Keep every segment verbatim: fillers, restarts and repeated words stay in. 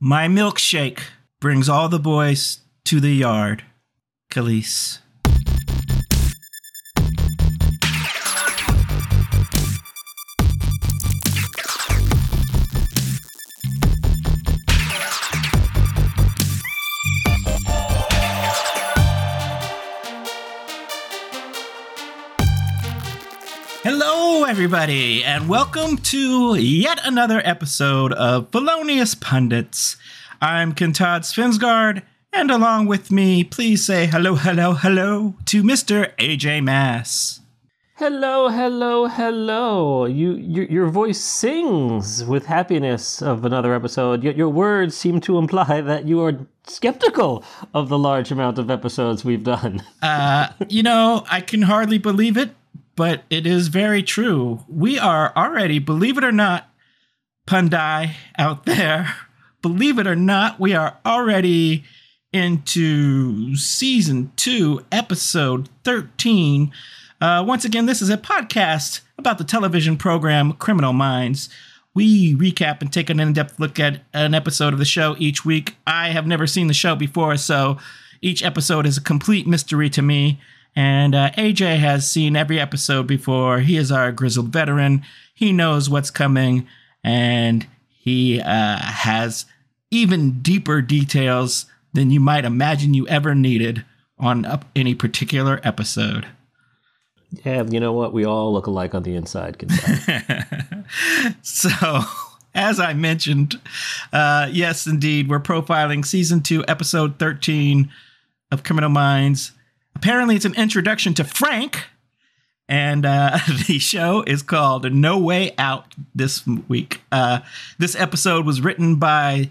My milkshake brings all the boys to the yard. Kelis. Hello, everybody, and welcome to yet another episode of Belonious Pundits. I'm Kentod Svensgaard, and along with me, please say hello, hello, hello to Mister A J. Mass. Hello, hello, hello. You, your, your voice sings with happiness of another episode, yet your words seem to imply that you are skeptical of the large amount of episodes we've done. uh, you know, I can hardly believe it. But it is very true. We are already, believe it or not, Pundai out there, believe it or not, we are already into season two, episode thirteen. Uh, once again, this is a podcast about the television program Criminal Minds. We recap and take an in-depth look at an episode of the show each week. I have never seen the show before, so each episode is a complete mystery to me. And uh, A J has seen every episode before. He is our grizzled veteran. He knows what's coming. And he uh, has even deeper details than you might imagine you ever needed on up any particular episode. Yeah, you know what? We all look alike on the inside. So, as I mentioned, uh, yes, indeed, we're profiling Season two, Episode thirteen of Criminal Minds. Apparently, it's an introduction to Frank, and uh, the show is called No Way Out this week. Uh, this episode was written by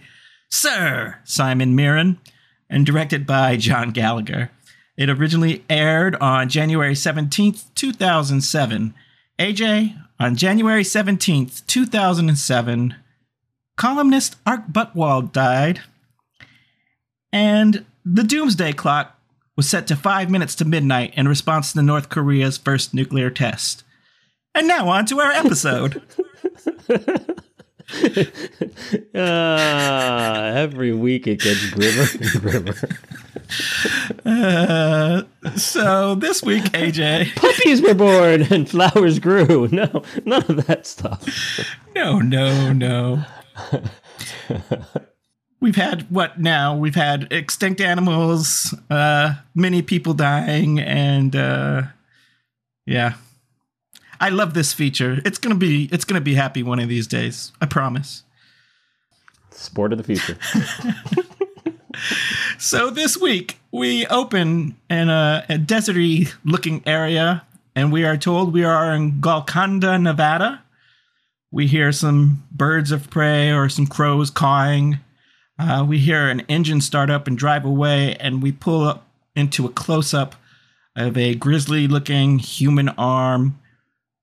Sir Simon Mirren and directed by John Gallagher. It originally aired on January seventeenth, two thousand seven. A J, on January seventeenth, two thousand seven, columnist Ark Butwald died, and the Doomsday Clock was set to five minutes to midnight in response to North Korea's first nuclear test. And now on to our episode. uh, every week it gets grimmer and grimmer. Uh, so this week, A J... Puppies were born and flowers grew. No, none of that stuff. No, no, no. We've had what now? We've had extinct animals, uh, many people dying, and uh, yeah, I love this feature. It's gonna be, it's gonna be happy one of these days. I promise. Sport of the future. So this week we open in a, a deserty looking area, and we are told we are in Golconda, Nevada. We hear some birds of prey or some crows cawing. Uh, we hear an engine start up and drive away, and we pull up into a close-up of a grisly-looking human arm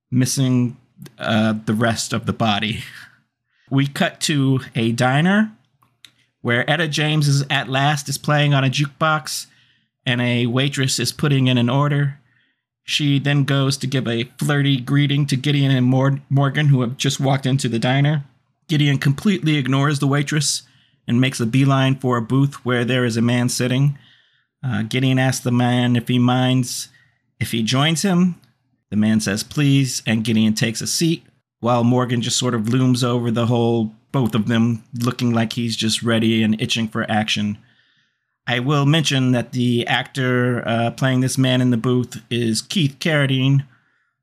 missing uh, the rest of the body. We cut to a diner where Etta James is at last is playing on a jukebox, and a waitress is putting in an order. She then goes to give a flirty greeting to Gideon and Mor- Morgan, who have just walked into the diner. Gideon completely ignores the waitress and makes a beeline for a booth where there is a man sitting. Uh, Gideon asks the man if he minds if he joins him. The man says please, and Gideon takes a seat, while Morgan just sort of looms over the whole, both of them, looking like he's just ready and itching for action. I will mention that the actor uh, playing this man in the booth is Keith Carradine,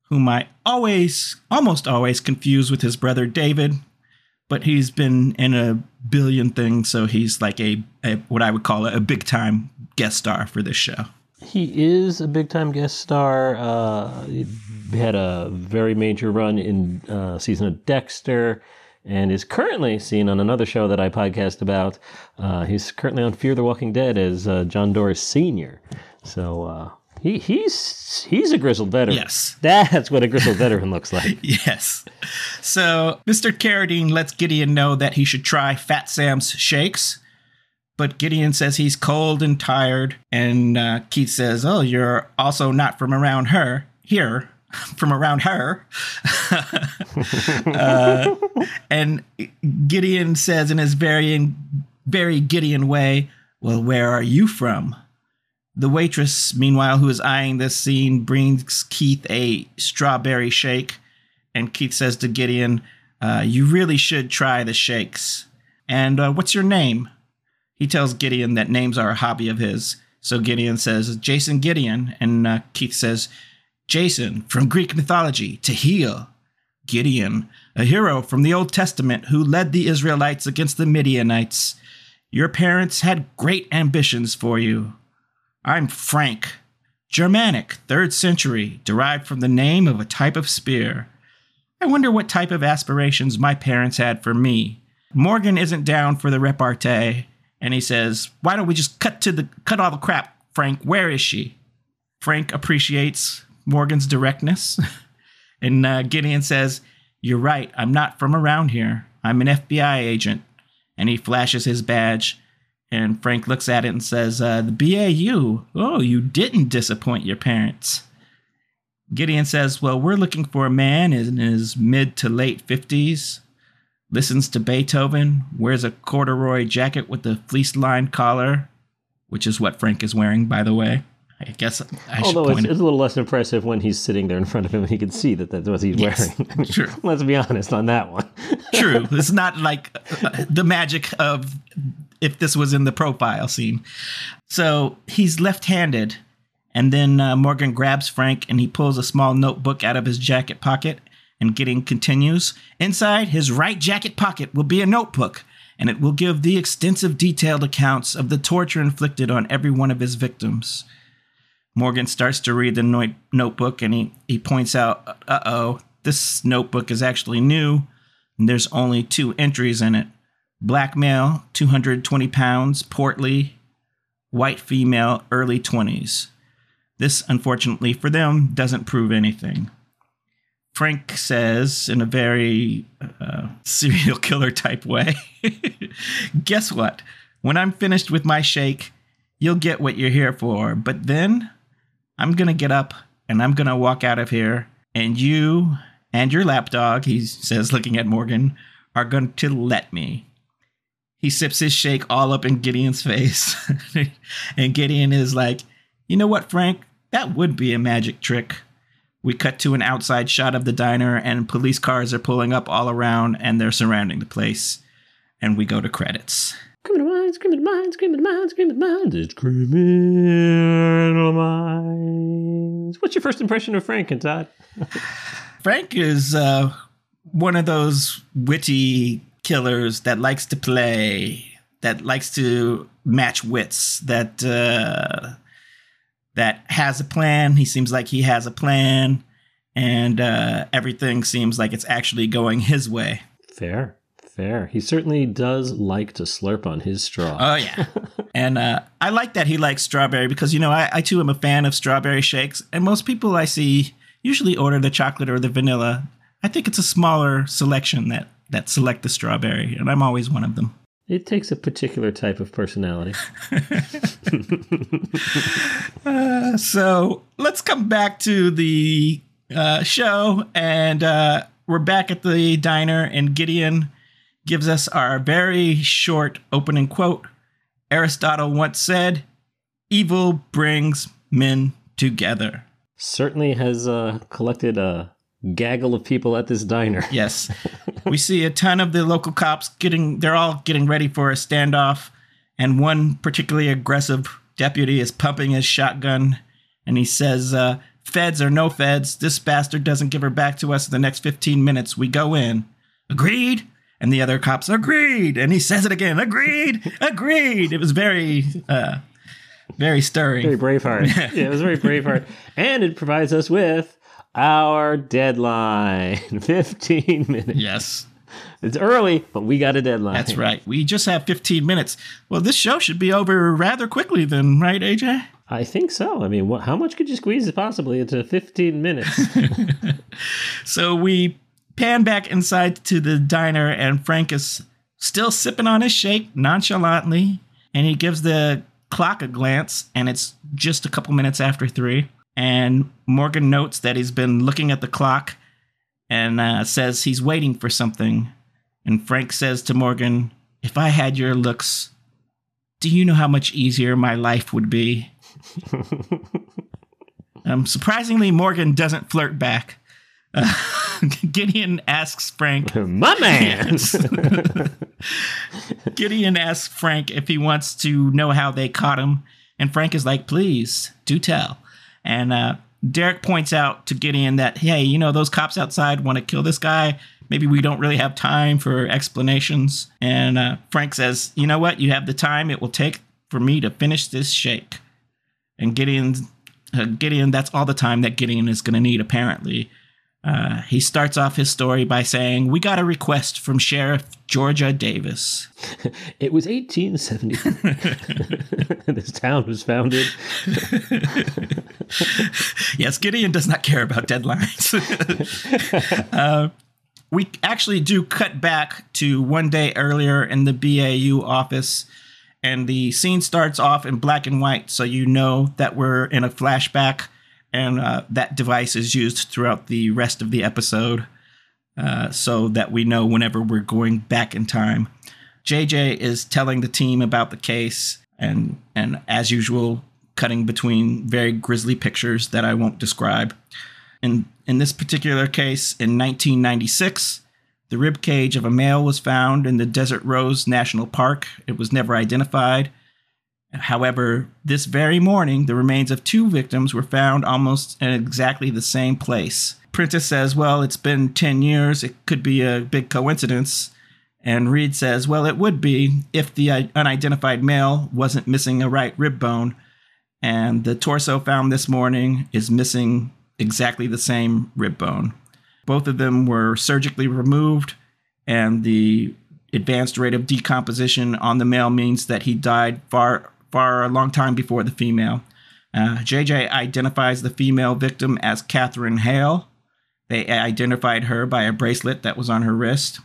whom I always, almost always confuse with his brother David, but he's been in a billion things, so he's like a, a what I would call a, a big-time guest star for this show. He is a big-time guest star. Uh, he had a very major run in uh, season of Dexter and is currently seen on another show that I podcast about. Uh, he's currently on Fear the Walking Dead as uh, John Doris Senior So uh, he he's he's a grizzled veteran. Yes. That's what a grizzled veteran looks like. Yes. So, Mister Carradine lets Gideon know that he should try Fat Sam's shakes, but Gideon says he's cold and tired, and uh, Keith says, oh, you're also not from around her, here, from around her. uh, and Gideon says in his very very Gideon way, "Well, where are you from?" The waitress, meanwhile, who is eyeing this scene, brings Keith a strawberry shake, and Keith says to Gideon, uh, you really should try the shakes. And uh, what's your name? He tells Gideon that names are a hobby of his. So Gideon says, Jason Gideon. And uh, Keith says, Jason, from Greek mythology, to heal. Gideon, a hero from the Old Testament who led the Israelites against the Midianites. Your parents had great ambitions for you. I'm Frank, Germanic, third century, derived from the name of a type of spear. I wonder what type of aspirations my parents had for me. Morgan isn't down for the repartee, and he says, why don't we just cut to the cut all the crap, Frank? Where is she? Frank appreciates Morgan's directness, and uh, Gideon says, you're right, I'm not from around here. I'm an F B I agent, and he flashes his badge, and Frank looks at it and says, uh, the B A U, oh, you didn't disappoint your parents. Gideon says, well, we're looking for a man in his mid to late fifties. Listens to Beethoven, wears a corduroy jacket with a fleece-lined collar, which is what Frank is wearing, by the way. I guess I should Although point it's, it. it's a little less impressive when he's sitting there in front of him and he can see that that's what he's yes, wearing. I mean, true. Let's be honest on that one. True. It's not like uh, the magic of if this was in the profile scene. So he's left-handed, and then uh, Morgan grabs Frank, and he pulls a small notebook out of his jacket pocket. And Gideon continues, inside his right jacket pocket will be a notebook, and it will give the extensive detailed accounts of the torture inflicted on every one of his victims. Morgan starts to read the no- notebook, and he, he points out, uh-oh, this notebook is actually new, and there's only two entries in it. Black male, two hundred twenty pounds, portly, white female, early twenties. This, unfortunately for them, doesn't prove anything. Frank says, in a very uh, serial killer type way, guess what? When I'm finished with my shake, you'll get what you're here for. But then I'm going to get up and I'm going to walk out of here. And you and your lapdog, he says, looking at Morgan, are going to let me. He sips his shake all up in Gideon's face. And Gideon is like, you know what, Frank? That would be a magic trick. We cut to an outside shot of the diner, and police cars are pulling up all around, and they're surrounding the place. And we go to credits. Criminal Minds, Criminal Minds, Criminal Minds, Criminal Minds. It's Criminal Minds. What's your first impression of Frank, Kentod? Frank is uh, one of those witty killers that likes to play, that likes to match wits, that... Uh, that has a plan. He seems like he has a plan, and uh, everything seems like it's actually going his way. Fair, fair. He certainly does like to slurp on his straw. Oh, yeah. and uh, I like that he likes strawberry because, you know, I, I too am a fan of strawberry shakes, and most people I see usually order the chocolate or the vanilla. I think it's a smaller selection that, that select the strawberry, and I'm always one of them. It takes a particular type of personality. uh, so let's come back to the uh, show. And uh, we're back at the diner. And Gideon gives us our very short opening quote. Aristotle once said, evil brings men together. Certainly has uh, collected a gaggle of people at this diner. Yes. We see a ton of the local cops getting, they're all getting ready for a standoff. And one particularly aggressive deputy is pumping his shotgun. And he says, uh, feds or no feds, this bastard doesn't give her back to us in the next fifteen minutes. We go in. Agreed. And the other cops, agreed. And he says it again. Agreed. Agreed. It was very, uh, very stirring. Very Braveheart. Yeah, it was very Braveheart. And it provides us with our deadline, fifteen minutes. Yes. It's early, but we got a deadline. That's right. We just have fifteen minutes. Well, this show should be over rather quickly then, right, A J? I think so. I mean, wh- how much could you squeeze possibly into fifteen minutes? So we pan back inside to the diner, and Frank is still sipping on his shake nonchalantly, and he gives the clock a glance, and it's just a couple minutes after three. And Morgan notes that he's been looking at the clock and uh, says he's waiting for something. And Frank says to Morgan, if I had your looks, do you know how much easier my life would be? um, surprisingly, Morgan doesn't flirt back. Uh, Gideon asks Frank, my man. Gideon asks Frank if he wants to know how they caught him, and Frank is like, please do tell. And uh, Derek points out to Gideon that, hey, you know, those cops outside want to kill this guy. Maybe we don't really have time for explanations. And uh, Frank says, you know what? You have the time it will take for me to finish this shake. And Gideon, uh, Gideon, that's all the time that Gideon is going to need, apparently. Uh, he starts off his story by saying, we got a request from Sheriff Georgia Davis. It was eighteen seventy. This town was founded. Yes, Gideon does not care about deadlines. uh, we actually do cut back to one day earlier in the B A U office, and the scene starts off in black and white, so you know that we're in a flashback. And uh, that device is used throughout the rest of the episode uh, so that we know whenever we're going back in time. J J is telling the team about the case and, and as usual, cutting between very grisly pictures that I won't describe. In, in this particular case, in nineteen ninety-six, the ribcage of a male was found in the Desert Rose National Park. It was never identified. However, this very morning, the remains of two victims were found almost in exactly the same place. Prentice says, well, it's been ten years. It could be a big coincidence. And Reed says, well, it would be if the unidentified male wasn't missing a right rib bone. And the torso found this morning is missing exactly the same rib bone. Both of them were surgically removed, and the advanced rate of decomposition on the male means that he died far far a long time before the female. Uh, J J identifies the female victim as Catherine Hale. They identified her by a bracelet that was on her wrist.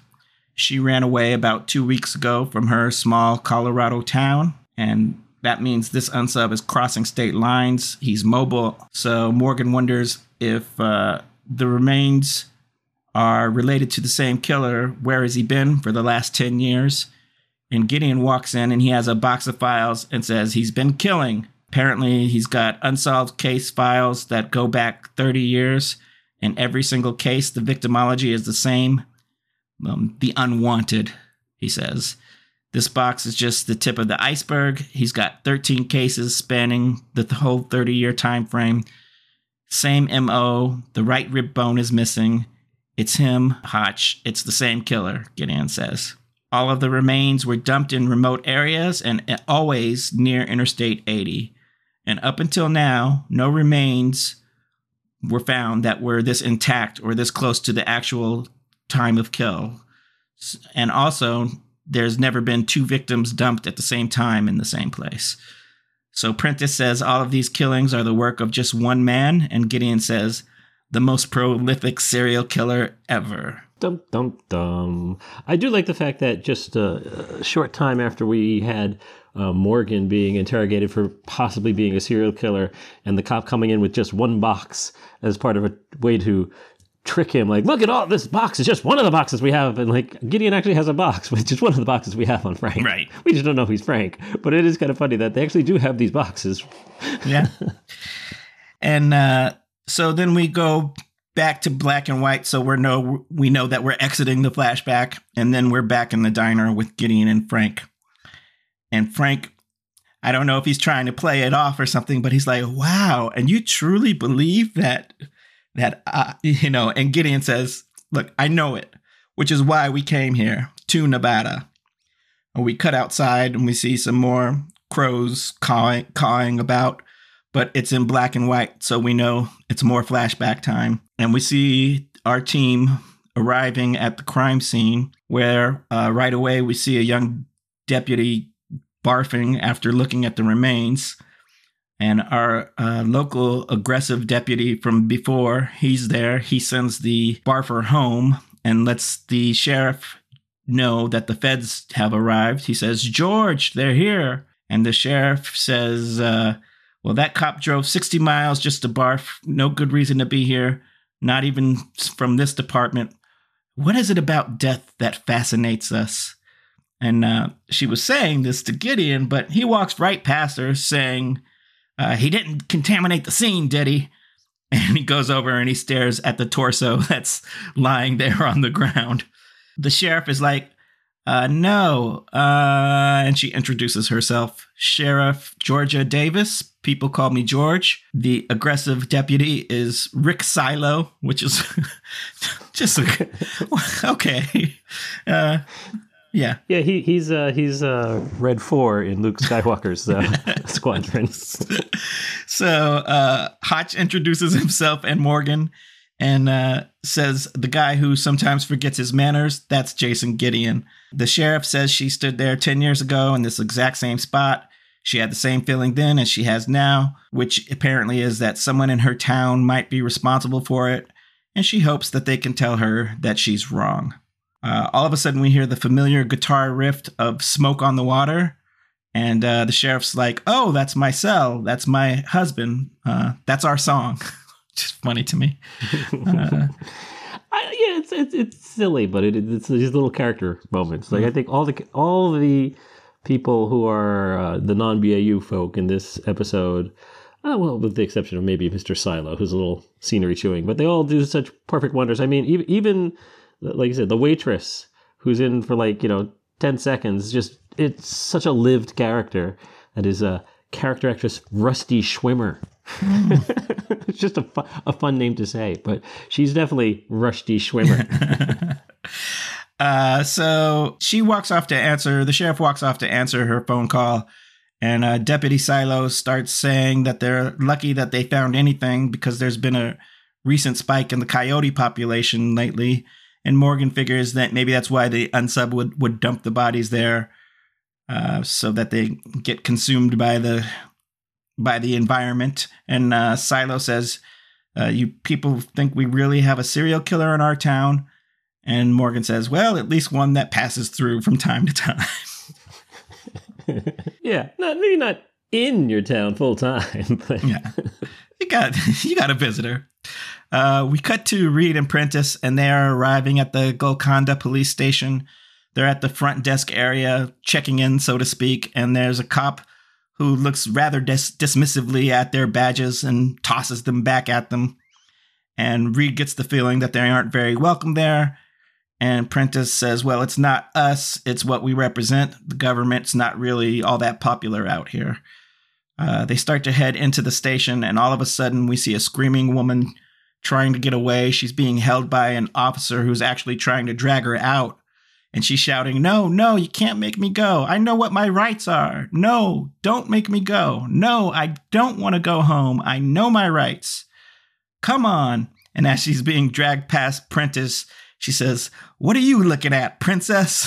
She ran away about two weeks ago from her small Colorado town, and that means this unsub is crossing state lines. He's mobile. So Morgan wonders if uh, the remains are related to the same killer. Where has he been for the last ten years? And Gideon walks in and he has a box of files and says he's been killing. Apparently, he's got unsolved case files that go back thirty years. In every single case, the victimology is the same. Um, the unwanted, he says. This box is just the tip of the iceberg. He's got thirteen cases spanning the whole thirty-year time frame. Same M O. The right rib bone is missing. It's him, Hotch. It's the same killer, Gideon says. All of the remains were dumped in remote areas and always near Interstate eighty. And up until now, no remains were found that were this intact or this close to the actual time of kill. And also, there's never been two victims dumped at the same time in the same place. So Prentice says all of these killings are the work of just one man, and Gideon says, the most prolific serial killer ever. Dum, dum, dum. I do like the fact that just a short time after we had uh, Morgan being interrogated for possibly being a serial killer and the cop coming in with just one box as part of a way to trick him, like, look at all this box, it's just one of the boxes we have. And like, Gideon actually has a box, which is one of the boxes we have on Frank. Right. We just don't know if he's Frank, but it is kind of funny that they actually do have these boxes. Yeah. And uh, so then we go back to black and white, so we know we know that we're exiting the flashback, and then we're back in the diner with Gideon and Frank. And Frank, I don't know if he's trying to play it off or something, but he's like, "Wow, and you truly believe that that uh, you know?" And Gideon says, "Look, I know it, which is why we came here to Nevada." And we cut outside, and we see some more crows cawing, cawing about. But it's in black and white, so we know it's more flashback time. And we see our team arriving at the crime scene where uh, right away we see a young deputy barfing after looking at the remains. And our uh, local aggressive deputy from before, he's there. He sends the barfer home and lets the sheriff know that the feds have arrived. He says, George, they're here. And the sheriff says, uh, well, that cop drove sixty miles just to barf. No good reason to be here. Not even from this department. What is it about death that fascinates us? And uh, she was saying this to Gideon, but he walks right past her saying, uh, he didn't contaminate the scene, did he? And he goes over and he stares at the torso that's lying there on the ground. The sheriff is like, uh, no. Uh, and she introduces herself. Sheriff Georgia Davis. People call me George. The aggressive deputy is Rick Silo, which is just a, okay. Uh, yeah. Yeah, he, he's uh, he's uh, Red Four in Luke Skywalker's uh, squadron. So uh, Hotch introduces himself and Morgan and uh, says the guy who sometimes forgets his manners, that's Jason Gideon. The sheriff says she stood there ten years ago in this exact same spot. She had the same feeling then as she has now, which apparently is that someone in her town might be responsible for it. And she hopes that they can tell her that she's wrong. Uh, all of a sudden, we hear the familiar guitar riff of Smoke on the Water. And uh, the sheriff's like, oh, that's my cell. That's my husband. Uh, that's our song. Just funny to me. Uh, I, yeah, it's, it's it's silly, but it, it's these little character moments. Like, I think all the all the people who are uh, the non-B A U folk in this episode, uh, well, with the exception of maybe Mister Silo, who's a little scenery chewing, but they all do such perfect wonders. I mean, even, even like I said, the waitress who's in for like, you know, ten seconds, just it's such a lived character. That is a uh, character actress, Rusty Schwimmer. Mm. It's just a, fu- a fun name to say, but she's definitely Rusty Schwimmer. uh, so she walks off to answer, the sheriff walks off to answer her phone call. And uh, Deputy Silo starts saying that they're lucky that they found anything because there's been a recent spike in the coyote population lately. And Morgan figures that maybe that's why the unsub would, would dump the bodies there, uh, so that they get consumed by the by the environment. And uh, Silo says, uh, you people think we really have a serial killer in our town? And Morgan says, well, at least one that passes through from time to time. Yeah, not, maybe not in your town full time. But yeah, you got, you got a visitor. Uh, we cut to Reed and Prentice, and they are arriving at the Golconda police station. They're at the front desk area, checking in, so to speak, and there's a cop who looks rather dis- dismissively at their badges and tosses them back at them. And Reed gets the feeling that they aren't very welcome there. And Prentice says, well, it's not us, it's what we represent. The government's not really all that popular out here. Uh, they start to head into the station, and all of a sudden we see a screaming woman trying to get away. She's being held by an officer who's actually trying to drag her out. And she's shouting, no, no, you can't make me go. I know what my rights are. No, don't make me go. No, I don't want to go home. I know my rights. Come on. And as she's being dragged past Prentice, she says, what are you looking at, princess?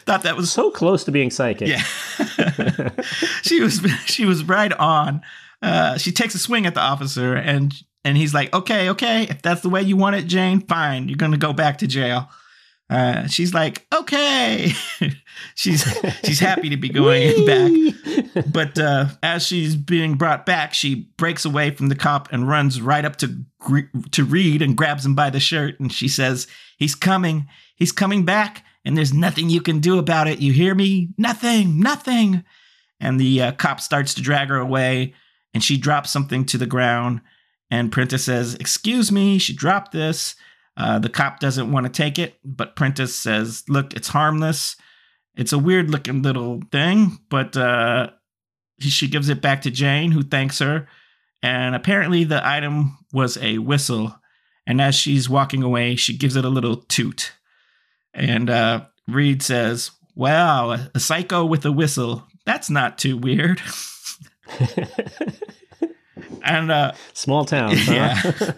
Thought that was so close to being psychic. Yeah. she was she was right on. Uh, she takes a swing at the officer, and and he's like, okay, okay, if that's the way you want it, Jane, fine. You're going to go back to jail. Uh, she's like, okay, she's she's happy to be going back. But uh, as she's being brought back, she breaks away from the cop and runs right up to to Reed and grabs him by the shirt. And she says, he's coming. He's coming back. And there's nothing you can do about it. You hear me? Nothing, nothing. And the uh, cop starts to drag her away, and she drops something to the ground. And Prentice says, excuse me, she dropped this. Uh, the cop doesn't want to take it, but Prentice says, look, it's harmless. It's a weird looking little thing, but uh, she gives it back to Jane, who thanks her. And apparently the item was a whistle. And as she's walking away, she gives it a little toot. And uh, Reed says, wow, a psycho with a whistle. That's not too weird. And uh, small town, huh? Yeah.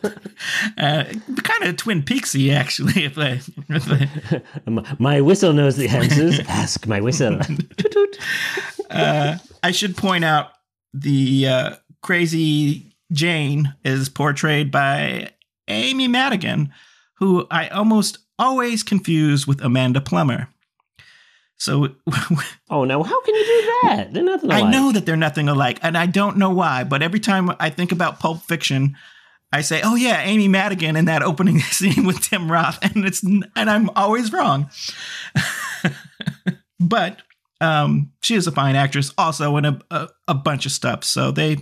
Uh, kind of Twin Peaksy, actually. If I, if I... my whistle knows the answers. Ask my whistle. uh, I should point out the uh, crazy Jane is portrayed by Amy Madigan, who I almost always confuse with Amanda Plummer. So, oh no! How can you do that? They're nothing alike. I know that they're nothing alike, and I don't know why. But every time I think about Pulp Fiction, I say, oh yeah, Amy Madigan in that opening scene with Tim Roth, and it's and I'm always wrong. But um, she is a fine actress, also in a, a a bunch of stuff. So they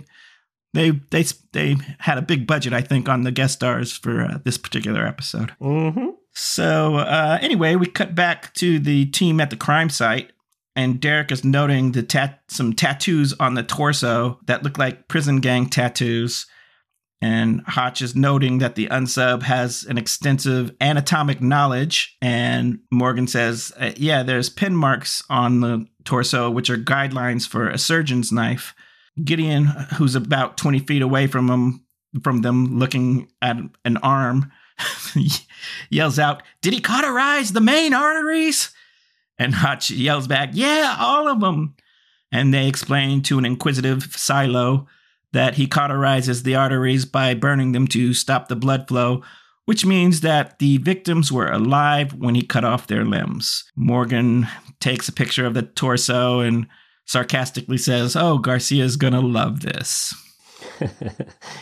they they they had a big budget, I think, on the guest stars for uh, this particular episode. Mm-hmm. So uh, anyway, we cut back to the team at the crime site. And Derek is noting the tat- some tattoos on the torso that look like prison gang tattoos. And Hotch is noting that the unsub has an extensive anatomic knowledge. And Morgan says, uh, yeah, there's pin marks on the torso, which are guidelines for a surgeon's knife. Gideon, who's about twenty feet away from him, from them looking at an arm, yells out, "Did he cauterize the main arteries?" And Hotch yells back, "Yeah, all of them." And they explain to an inquisitive Silo that he cauterizes the arteries by burning them to stop the blood flow, which means that the victims were alive when he cut off their limbs. Morgan takes a picture of the torso and sarcastically says, "Oh, Garcia's gonna love this."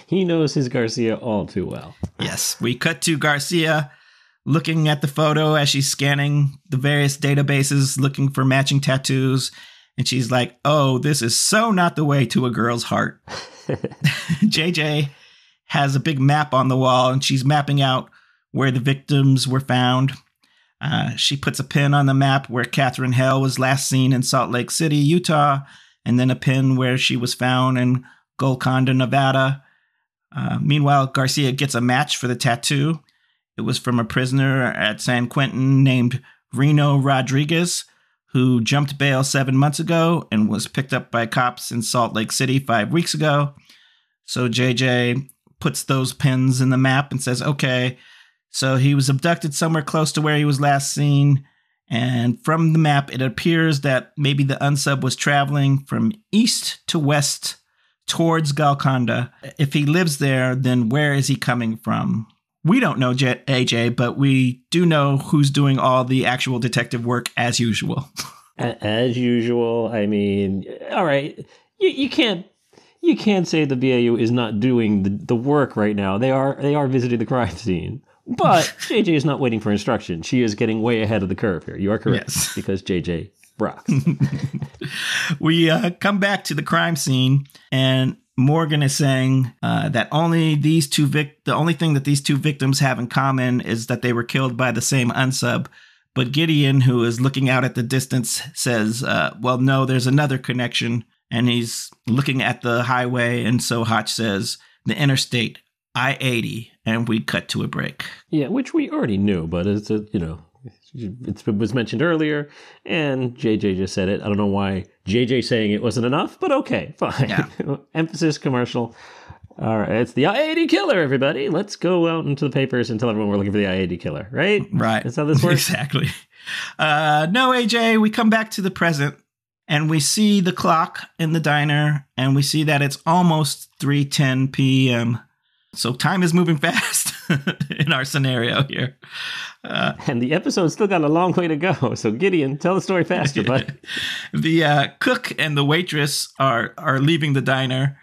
He knows his Garcia all too well. Yes, we cut to Garcia looking at the photo as she's scanning the various databases, looking for matching tattoos. And she's like, "Oh, this is so not the way to a girl's heart." J J has a big map on the wall, and she's mapping out where the victims were found. Uh, she puts a pin on the map where Catherine Hale was last seen in Salt Lake City, Utah, and then a pin where she was found in Golconda, Nevada. Uh, meanwhile, Garcia gets a match for the tattoo. It was from a prisoner at San Quentin named Reno Rodriguez, who jumped bail seven months ago and was picked up by cops in Salt Lake City five weeks ago. So J J puts those pins in the map and says, okay, so he was abducted somewhere close to where he was last seen. And from the map, it appears that maybe the unsub was traveling from east to west towards Golconda. If he lives there, then where is he coming from? We don't know J J, but we do know who's doing all the actual detective work as usual. As usual, I mean, all right, you, you can't you can't say the B A U is not doing the, the work right now. They are they are visiting the crime scene, but J J is not waiting for instruction. She is getting way ahead of the curve here. You are correct, yes. Because J J rocks. We uh, come back to the crime scene and Morgan is saying uh, that only these two vic- the only thing that these two victims have in common is that they were killed by the same unsub. But Gideon, who is looking out at the distance, says, uh, well, no, there's another connection. And he's looking at the highway. And so Hotch says, the Interstate I eighty. And we cut to a break. Yeah, which we already knew, but it's, a, you know, it's, it was mentioned earlier. And J J just said it. I don't know why J J saying it wasn't enough, but okay, fine. Yeah. Emphasis commercial. All right, it's the I eighty killer, everybody. Let's go out into the papers and tell everyone we're looking for the I eighty killer, right? Right. That's how this works? Exactly. Uh, no, A J, we come back to the present, and we see the clock in the diner, and we see that it's almost three ten p.m., so time is moving fast in our scenario here. Uh, and the episode's still got a long way to go. So Gideon, tell the story faster, bud. The uh, cook and the waitress are are leaving the diner,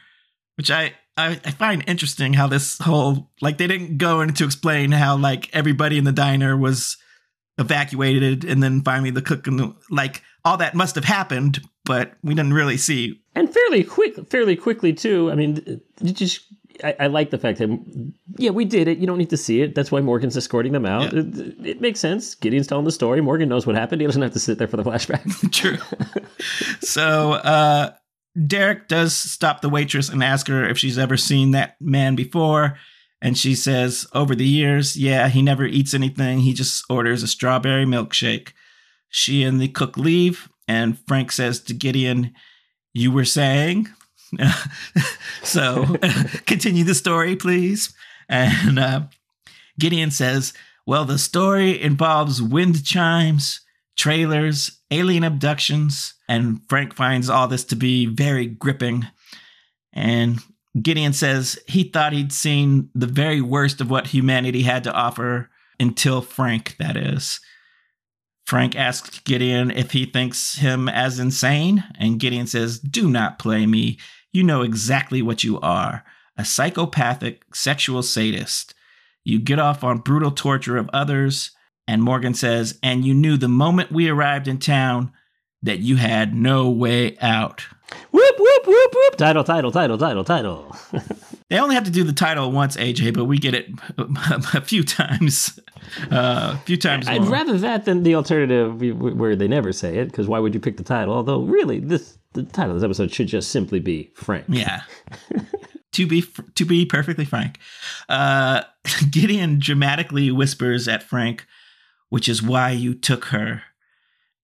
which I, I, I find interesting how this whole, like they didn't go in to explain how like everybody in the diner was evacuated. And then finally the cook and the, like all that must have happened, but we didn't really see. And fairly quick, fairly quickly, too. I mean, just... I, I like the fact that, yeah, we did it. You don't need to see it. That's why Morgan's escorting them out. Yeah. It, it makes sense. Gideon's telling the story. Morgan knows what happened. He doesn't have to sit there for the flashback. True. So uh, Derek does stop the waitress and ask her if she's ever seen that man before. And she says, over the years, yeah, he never eats anything. He just orders a strawberry milkshake. She and the cook leave. And Frank says to Gideon, "You were saying..." So continue the story, please. And uh, Gideon says, well, the story involves wind chimes, trailers, alien abductions, and Frank finds all this to be very gripping. And Gideon says he thought he'd seen the very worst of what humanity had to offer until Frank, that is. Frank asks Gideon if he thinks him as insane, and Gideon says, "Do not play me. You know exactly what you are. a psychopathic sexual sadist. You get off on brutal torture of others. And Morgan says, and you knew the moment we arrived in town that you had no way out. Whoop, whoop, whoop, whoop. Title, title, title, title, title. They only have to do the title once, A J, but we get it a few times. Uh, a few times I'd more. Rather that than the alternative where they never say it, because why would you pick the title? Although, really, this the title of this episode should just simply be Frank. Yeah. To be to be perfectly frank. Uh, Gideon dramatically whispers at Frank, which is why you took her.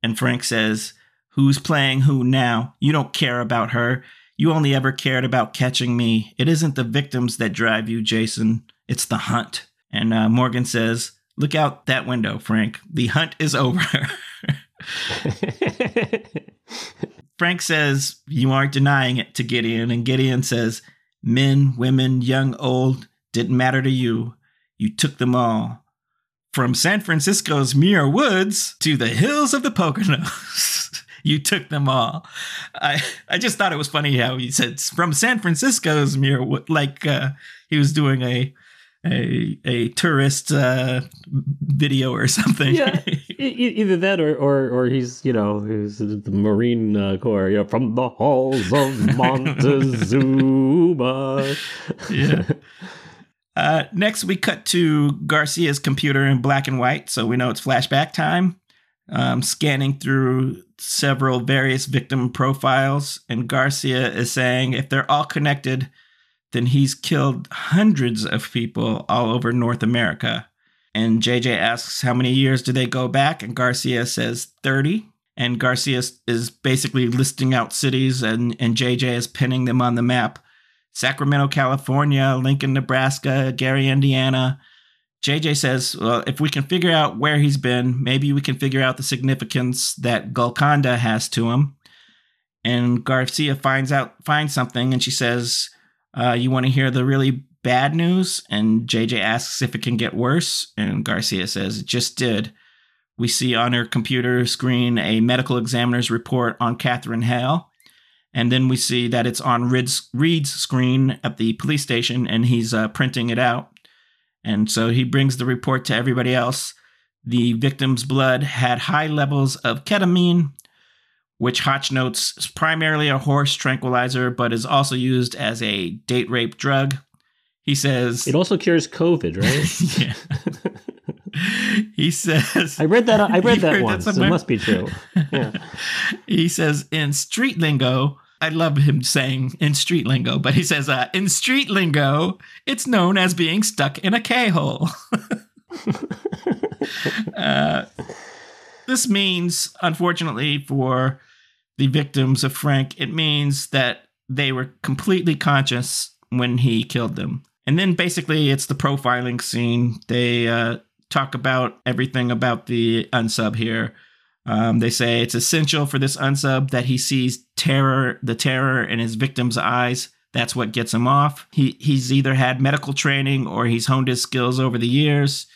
And Frank says, who's playing who now? You don't care about her. You only ever cared about catching me. It isn't the victims that drive you, Jason. It's the hunt. And uh, Morgan says, look out that window, Frank. The hunt is over. Frank says, you aren't denying it, to Gideon. And Gideon says, men, women, young, old, didn't matter to you. You took them all. From San Francisco's Muir Woods to the hills of the Poconos, you took them all. I I just thought it was funny how he said from San Francisco's Muir Woods, like uh, he was doing a a a tourist uh, video or something. Yeah, either that or or, or he's you know he's the Marine uh, Corps. You know, from the halls of Montezuma. Yeah. Uh, next, we cut to Garcia's computer in black and white, so we know it's flashback time. Um, scanning through several various victim profiles, and Garcia is saying if they're all connected, then he's killed hundreds of people all over North America. And J J asks, how many years do they go back? And Garcia says thirty. And Garcia is basically listing out cities, and, and J J is pinning them on the map. Sacramento, California, Lincoln, Nebraska, Gary, Indiana. J J says, well, if we can figure out where he's been, maybe we can figure out the significance that Golconda has to him. And Garcia finds out, finds something, and she says, uh, you want to hear the really bad news? And J J asks if it can get worse. And Garcia says, it just did. We see on her computer screen a medical examiner's report on Catherine Hale. And then we see that it's on Reed's, Reed's screen at the police station, and he's uh, printing it out. And so he brings the report to everybody else. The victim's blood had high levels of ketamine, which Hotch notes is primarily a horse tranquilizer, but is also used as a date rape drug. He says... It also cures COVID, right? Yeah. He says... I read that I read that once. That it must be true. Yeah. He says, in street lingo... I love him saying in street lingo, but he says, uh, in street lingo, it's known as being stuck in a K-hole. uh, this means, unfortunately, for the victims of Frank, it means that they were completely conscious when he killed them. And then basically it's the profiling scene. They uh, talk about everything about the unsub here. Um, they say it's essential for this unsub that he sees terror, the terror in his victim's eyes. That's what gets him off. He He's either had medical training or he's honed his skills over the years.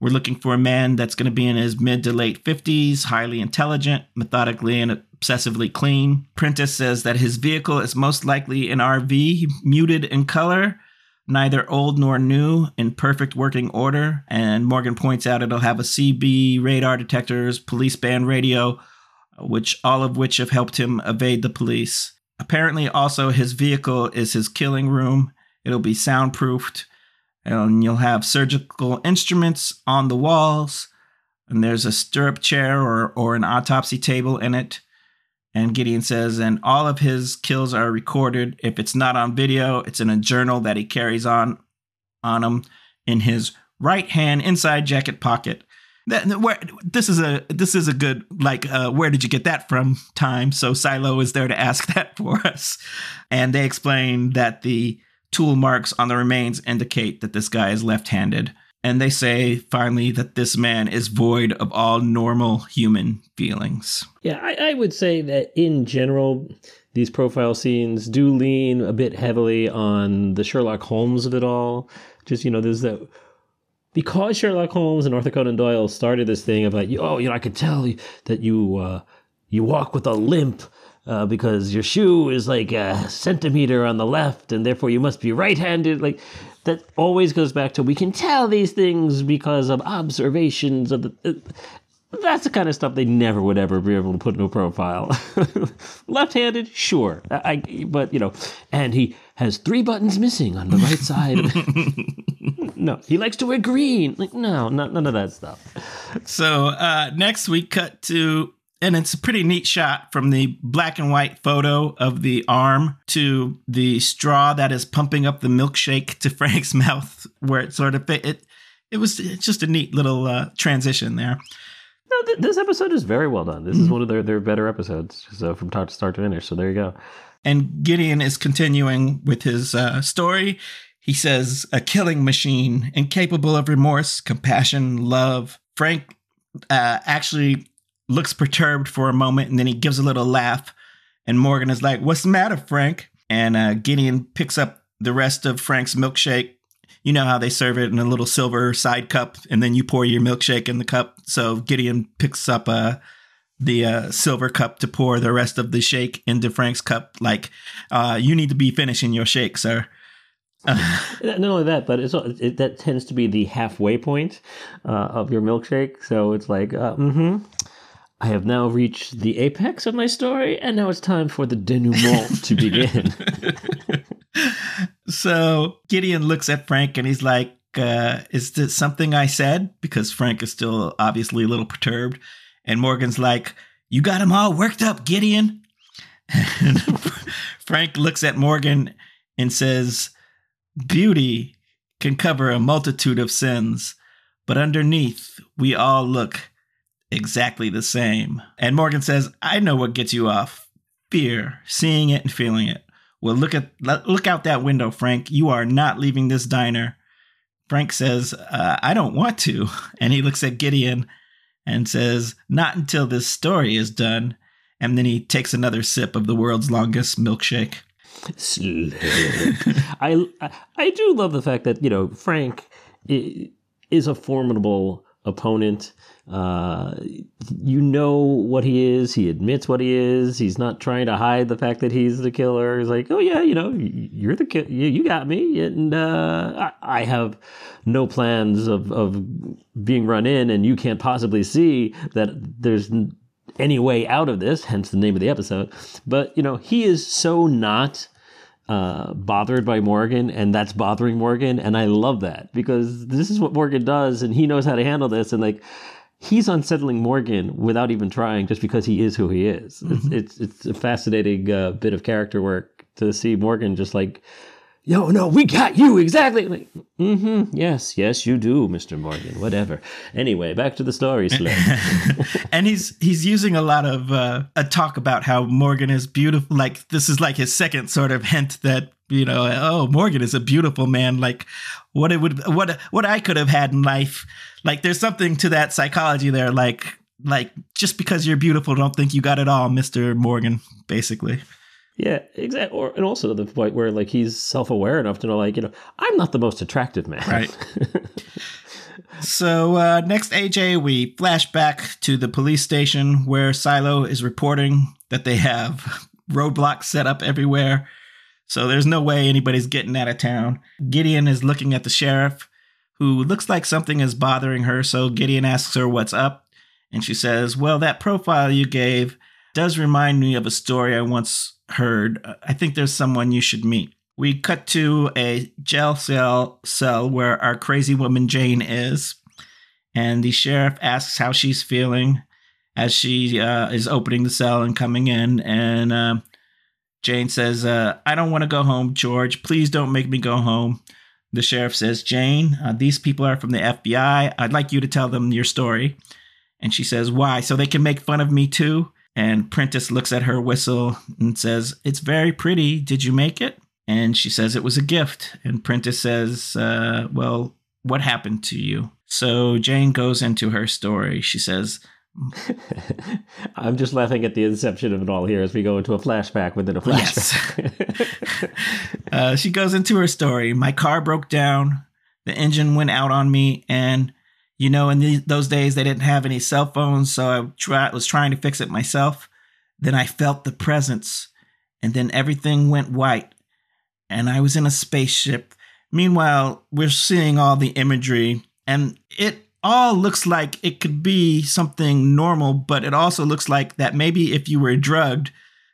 We're looking for a man that's going to be in his mid to late fifties, highly intelligent, methodically and obsessively clean. Prentice says that his vehicle is most likely an R V, muted in color, neither old nor new, in perfect working order. And Morgan points out it'll have a C B, radar detectors, police band radio, which all of which have helped him evade the police. Apparently, also, his vehicle is his killing room. It'll be soundproofed, and you'll have surgical instruments on the walls, and there's a stirrup chair or, or an autopsy table in it. And Gideon says, and all of his kills are recorded. If it's not on video, it's in a journal that he carries on on him in his right hand inside jacket pocket. That, where, this is a this is a good, like, uh, where did you get that from time? So Silo is there to ask that for us. And they explain that the tool marks on the remains indicate that this guy is left-handed. And they say, finally, that this man is void of all normal human feelings. Yeah, I, I would say that in general, these profile scenes do lean a bit heavily on the Sherlock Holmes of it all. Just, you know, there's that... Because Sherlock Holmes and Arthur Conan Doyle started this thing about, oh, you know, I could tell that you uh, you walk with a limp. uh, because your shoe is like a centimeter on the left and therefore you must be right-handed. Like, that always goes back to, we can tell these things because of observations of the... Uh, that's the kind of stuff they never would ever be able to put in a profile. Left-handed, sure. I, I, but, you know, and he has three buttons missing on the right side. No, he likes to wear green. Like, no, not, none of that stuff. So uh, next we cut to, and it's a pretty neat shot from the black and white photo of the arm to the straw that is pumping up the milkshake to Frank's mouth, where it sort of, it, it, it was just a neat little uh, transition there. No, th- this episode is very well done. This is one of their, their better episodes, so from top to start to finish. So there you go. And Gideon is continuing with his uh, story. He says, a killing machine, incapable of remorse, compassion, love. Frank uh, actually looks perturbed for a moment, and then he gives a little laugh. And Morgan is like, what's the matter, Frank? And uh, Gideon picks up the rest of Frank's milkshake. You know how they serve it in a little silver side cup, and then you pour your milkshake in the cup. So Gideon picks up uh, the uh, silver cup to pour the rest of the shake into Frank's cup. Like, uh, you need to be finishing your shake, sir. Uh, Not only that, but it's it, that tends to be the halfway point uh, of your milkshake. So it's like, uh, mm-hmm. I have now reached the apex of my story, and now it's time for the denouement to begin. So Gideon looks at Frank and he's like, uh, is this something I said? Because Frank is still obviously a little perturbed. And Morgan's like, you got him all worked up, Gideon. And Frank looks at Morgan and says, beauty can cover a multitude of sins, but underneath we all look exactly the same. And Morgan says, I know what gets you off. Fear, seeing it and feeling it. Well, look at look out that window, Frank. You are not leaving this diner. Frank says, uh, I don't want to. And he looks at Gideon and says, not until this story is done. And then he takes another sip of the world's longest milkshake. I, I do love the fact that, you know, Frank is a formidable opponent. Uh, you know what he is. He admits what he is. He's not trying to hide the fact that he's the killer. He's like, oh yeah, you know, you're the killer. You got me, and uh, I-, I have no plans of of being run in, and you can't possibly see that there's any way out of this. Hence the name of the episode. But you know, he is so not uh, bothered by Morgan, and that's bothering Morgan, and I love that because this is what Morgan does, and he knows how to handle this, and like. He's unsettling Morgan without even trying, just because he is who he is. Mm-hmm. It's, it's it's a fascinating uh, bit of character work to see Morgan just like, yo, no, we got you exactly. Like, mm-hmm, yes, yes, you do, Mister Morgan. Whatever. Anyway, back to the story, Slim. And he's he's using a lot of uh, a talk about how Morgan is beautiful. Like this is like his second sort of hint that. You know, oh, Morgan is a beautiful man. Like what it would, what, what I could have had in life. Like there's something to that psychology there. Like, like just because you're beautiful, don't think you got it all, Mister Morgan, basically. Yeah, exactly. Or, and also to the point where like he's self-aware enough to know, like, you know, I'm not the most attractive man. Right. So uh, next, A J, we flash back to the police station where Silo is reporting that they have roadblocks set up everywhere. So there's no way anybody's getting out of town. Gideon is looking at the sheriff, who looks like something is bothering her. So Gideon asks her what's up. And she says, well, that profile you gave does remind me of a story I once heard. I think there's someone you should meet. We cut to a jail cell cell where our crazy woman Jane is. And the sheriff asks how she's feeling as she uh, is opening the cell and coming in. And... Uh, Jane says, uh, I don't want to go home, George. Please don't make me go home. The sheriff says, Jane, uh, these people are from the F B I. I'd like you to tell them your story. And she says, why? So they can make fun of me too? And Prentice looks at her whistle and says, it's very pretty. Did you make it? And she says it was a gift. And Prentice says, uh, well, what happened to you? So Jane goes into her story. She says... I'm just laughing at the inception of it all here as we go into a flashback within a flashback. Yes. uh, she goes into her story. My car broke down. The engine went out on me. And, you know, in the, those days, they didn't have any cell phones. So I try, was trying to fix it myself. Then I felt the presence, and then everything went white, and I was in a spaceship. Meanwhile, we're seeing all the imagery, and it all looks like it could be something normal, but it also looks like that maybe if you were drugged,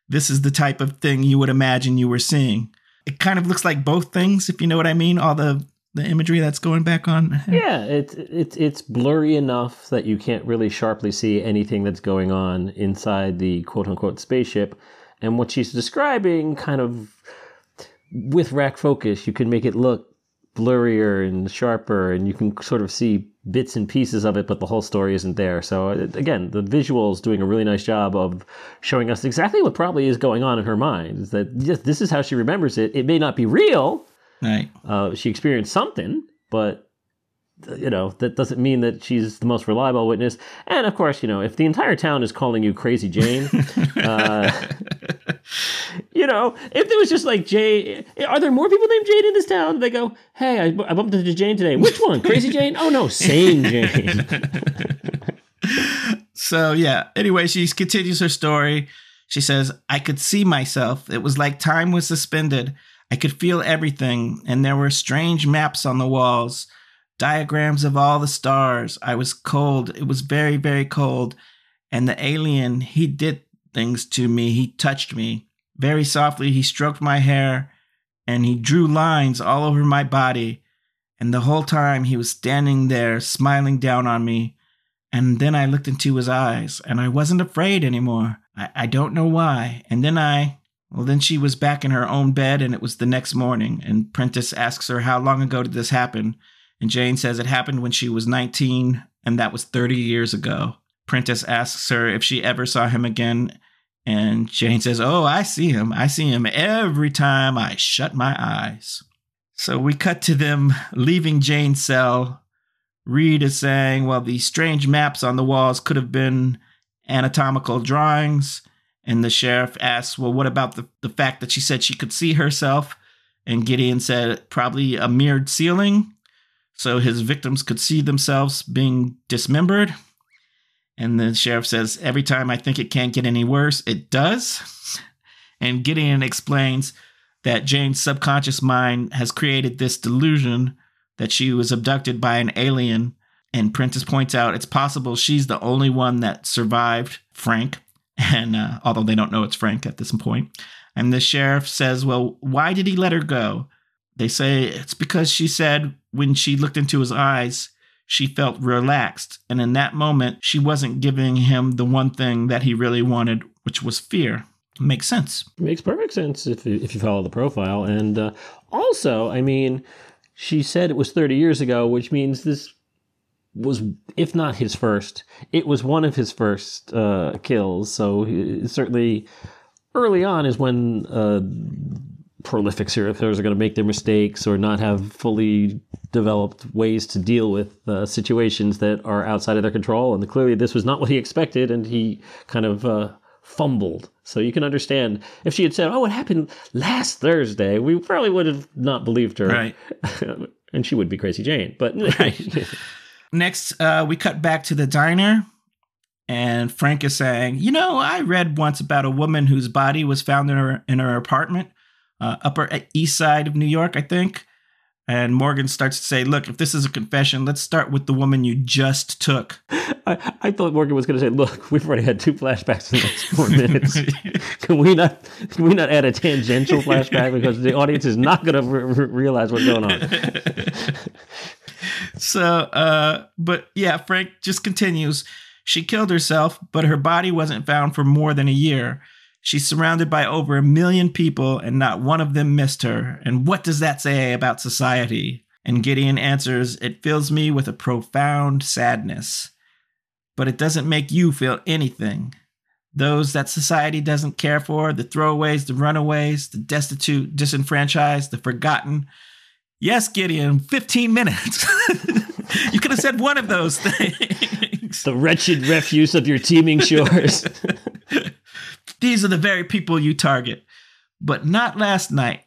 this is the type of thing you would imagine you were seeing. It kind of looks like both things, if you know what I mean, all the, the imagery that's going back on. Yeah, it's, it's, it's blurry enough that you can't really sharply see anything that's going on inside the quote-unquote spaceship. And what she's describing, kind of with rack focus, you can make it look blurrier and sharper, and you can sort of see bits and pieces of it, but the whole story isn't there. So again, the visuals doing a really nice job of showing us exactly what probably is going on in her mind, is that this is how she remembers it. It may not be real. Right. Uh, she experienced something, but you know, that doesn't mean that she's the most reliable witness. And of course, you know, if the entire town is calling you Crazy Jane, uh, you know, if there was just like Jane, are there more people named Jane in this town? They go, hey, I, I bumped into Jane today. Which one? Crazy Jane? Oh no, Sane Jane. So yeah, anyway, she continues her story. She says, I could see myself. It was like time was suspended. I could feel everything. And there were strange maps on the walls. Diagrams of all the stars. I was cold. It was very, very cold. And the alien, he did things to me. He touched me. Very softly, he stroked my hair, and he drew lines all over my body. And the whole time, he was standing there, smiling down on me. And then I looked into his eyes, and I wasn't afraid anymore. I, I don't know why. And then I... Well, then she was back in her own bed, and it was the next morning. And Prentice asks her, how long ago did this happen? And Jane says it happened when she was nineteen, and that was thirty years ago. Prentice asks her if she ever saw him again, and Jane says, oh, I see him. I see him every time I shut my eyes. So we cut to them leaving Jane's cell. Reed is saying, well, the strange maps on the walls could have been anatomical drawings, and the sheriff asks, well, what about the, the fact that she said she could see herself? And Gideon said, probably a mirrored ceiling. So his victims could see themselves being dismembered. And the sheriff says, every time I think it can't get any worse, it does. And Gideon explains that Jane's subconscious mind has created this delusion that she was abducted by an alien. And Prentice points out it's possible she's the only one that survived Frank. And uh, although they don't know it's Frank at this point. And the sheriff says, well, why did he let her go? They say it's because she said when she looked into his eyes, she felt relaxed. And in that moment, she wasn't giving him the one thing that he really wanted, which was fear. Makes sense. Makes perfect sense if you, if you follow the profile. And uh, also, I mean, she said it was thirty years ago, which means this was, if not his first, it was one of his first uh, kills. So he, certainly early on is when... Uh, prolific serial killers are going to make their mistakes or not have fully developed ways to deal with uh, situations that are outside of their control. And clearly this was not what he expected, and he kind of uh, fumbled. So you can understand if she had said, oh, it happened last Thursday, we probably would have not believed her. Right. And she would be Crazy Jane. But right. Next, uh, we cut back to the diner. And Frank is saying, you know, I read once about a woman whose body was found in her, in her apartment. Uh, upper East Side of New York, I think. And Morgan starts to say, look, if this is a confession, let's start with the woman you just took. I, I thought Morgan was going to say, look, we've already had two flashbacks in the next four minutes. Can we not can we not add a tangential flashback? Because the audience is not going to re- realize what's going on. So, uh, but yeah, Frank just continues. She killed herself, but her body wasn't found for more than a year. She's surrounded by over a million people, and not one of them missed her. And what does that say about society? And Gideon answers, it fills me with a profound sadness. But it doesn't make you feel anything. Those that society doesn't care for, the throwaways, the runaways, the destitute, disenfranchised, the forgotten. Yes, Gideon, fifteen minutes. You could have said one of those things. The wretched refuse of your teeming shores. These are the very people you target. But not last night.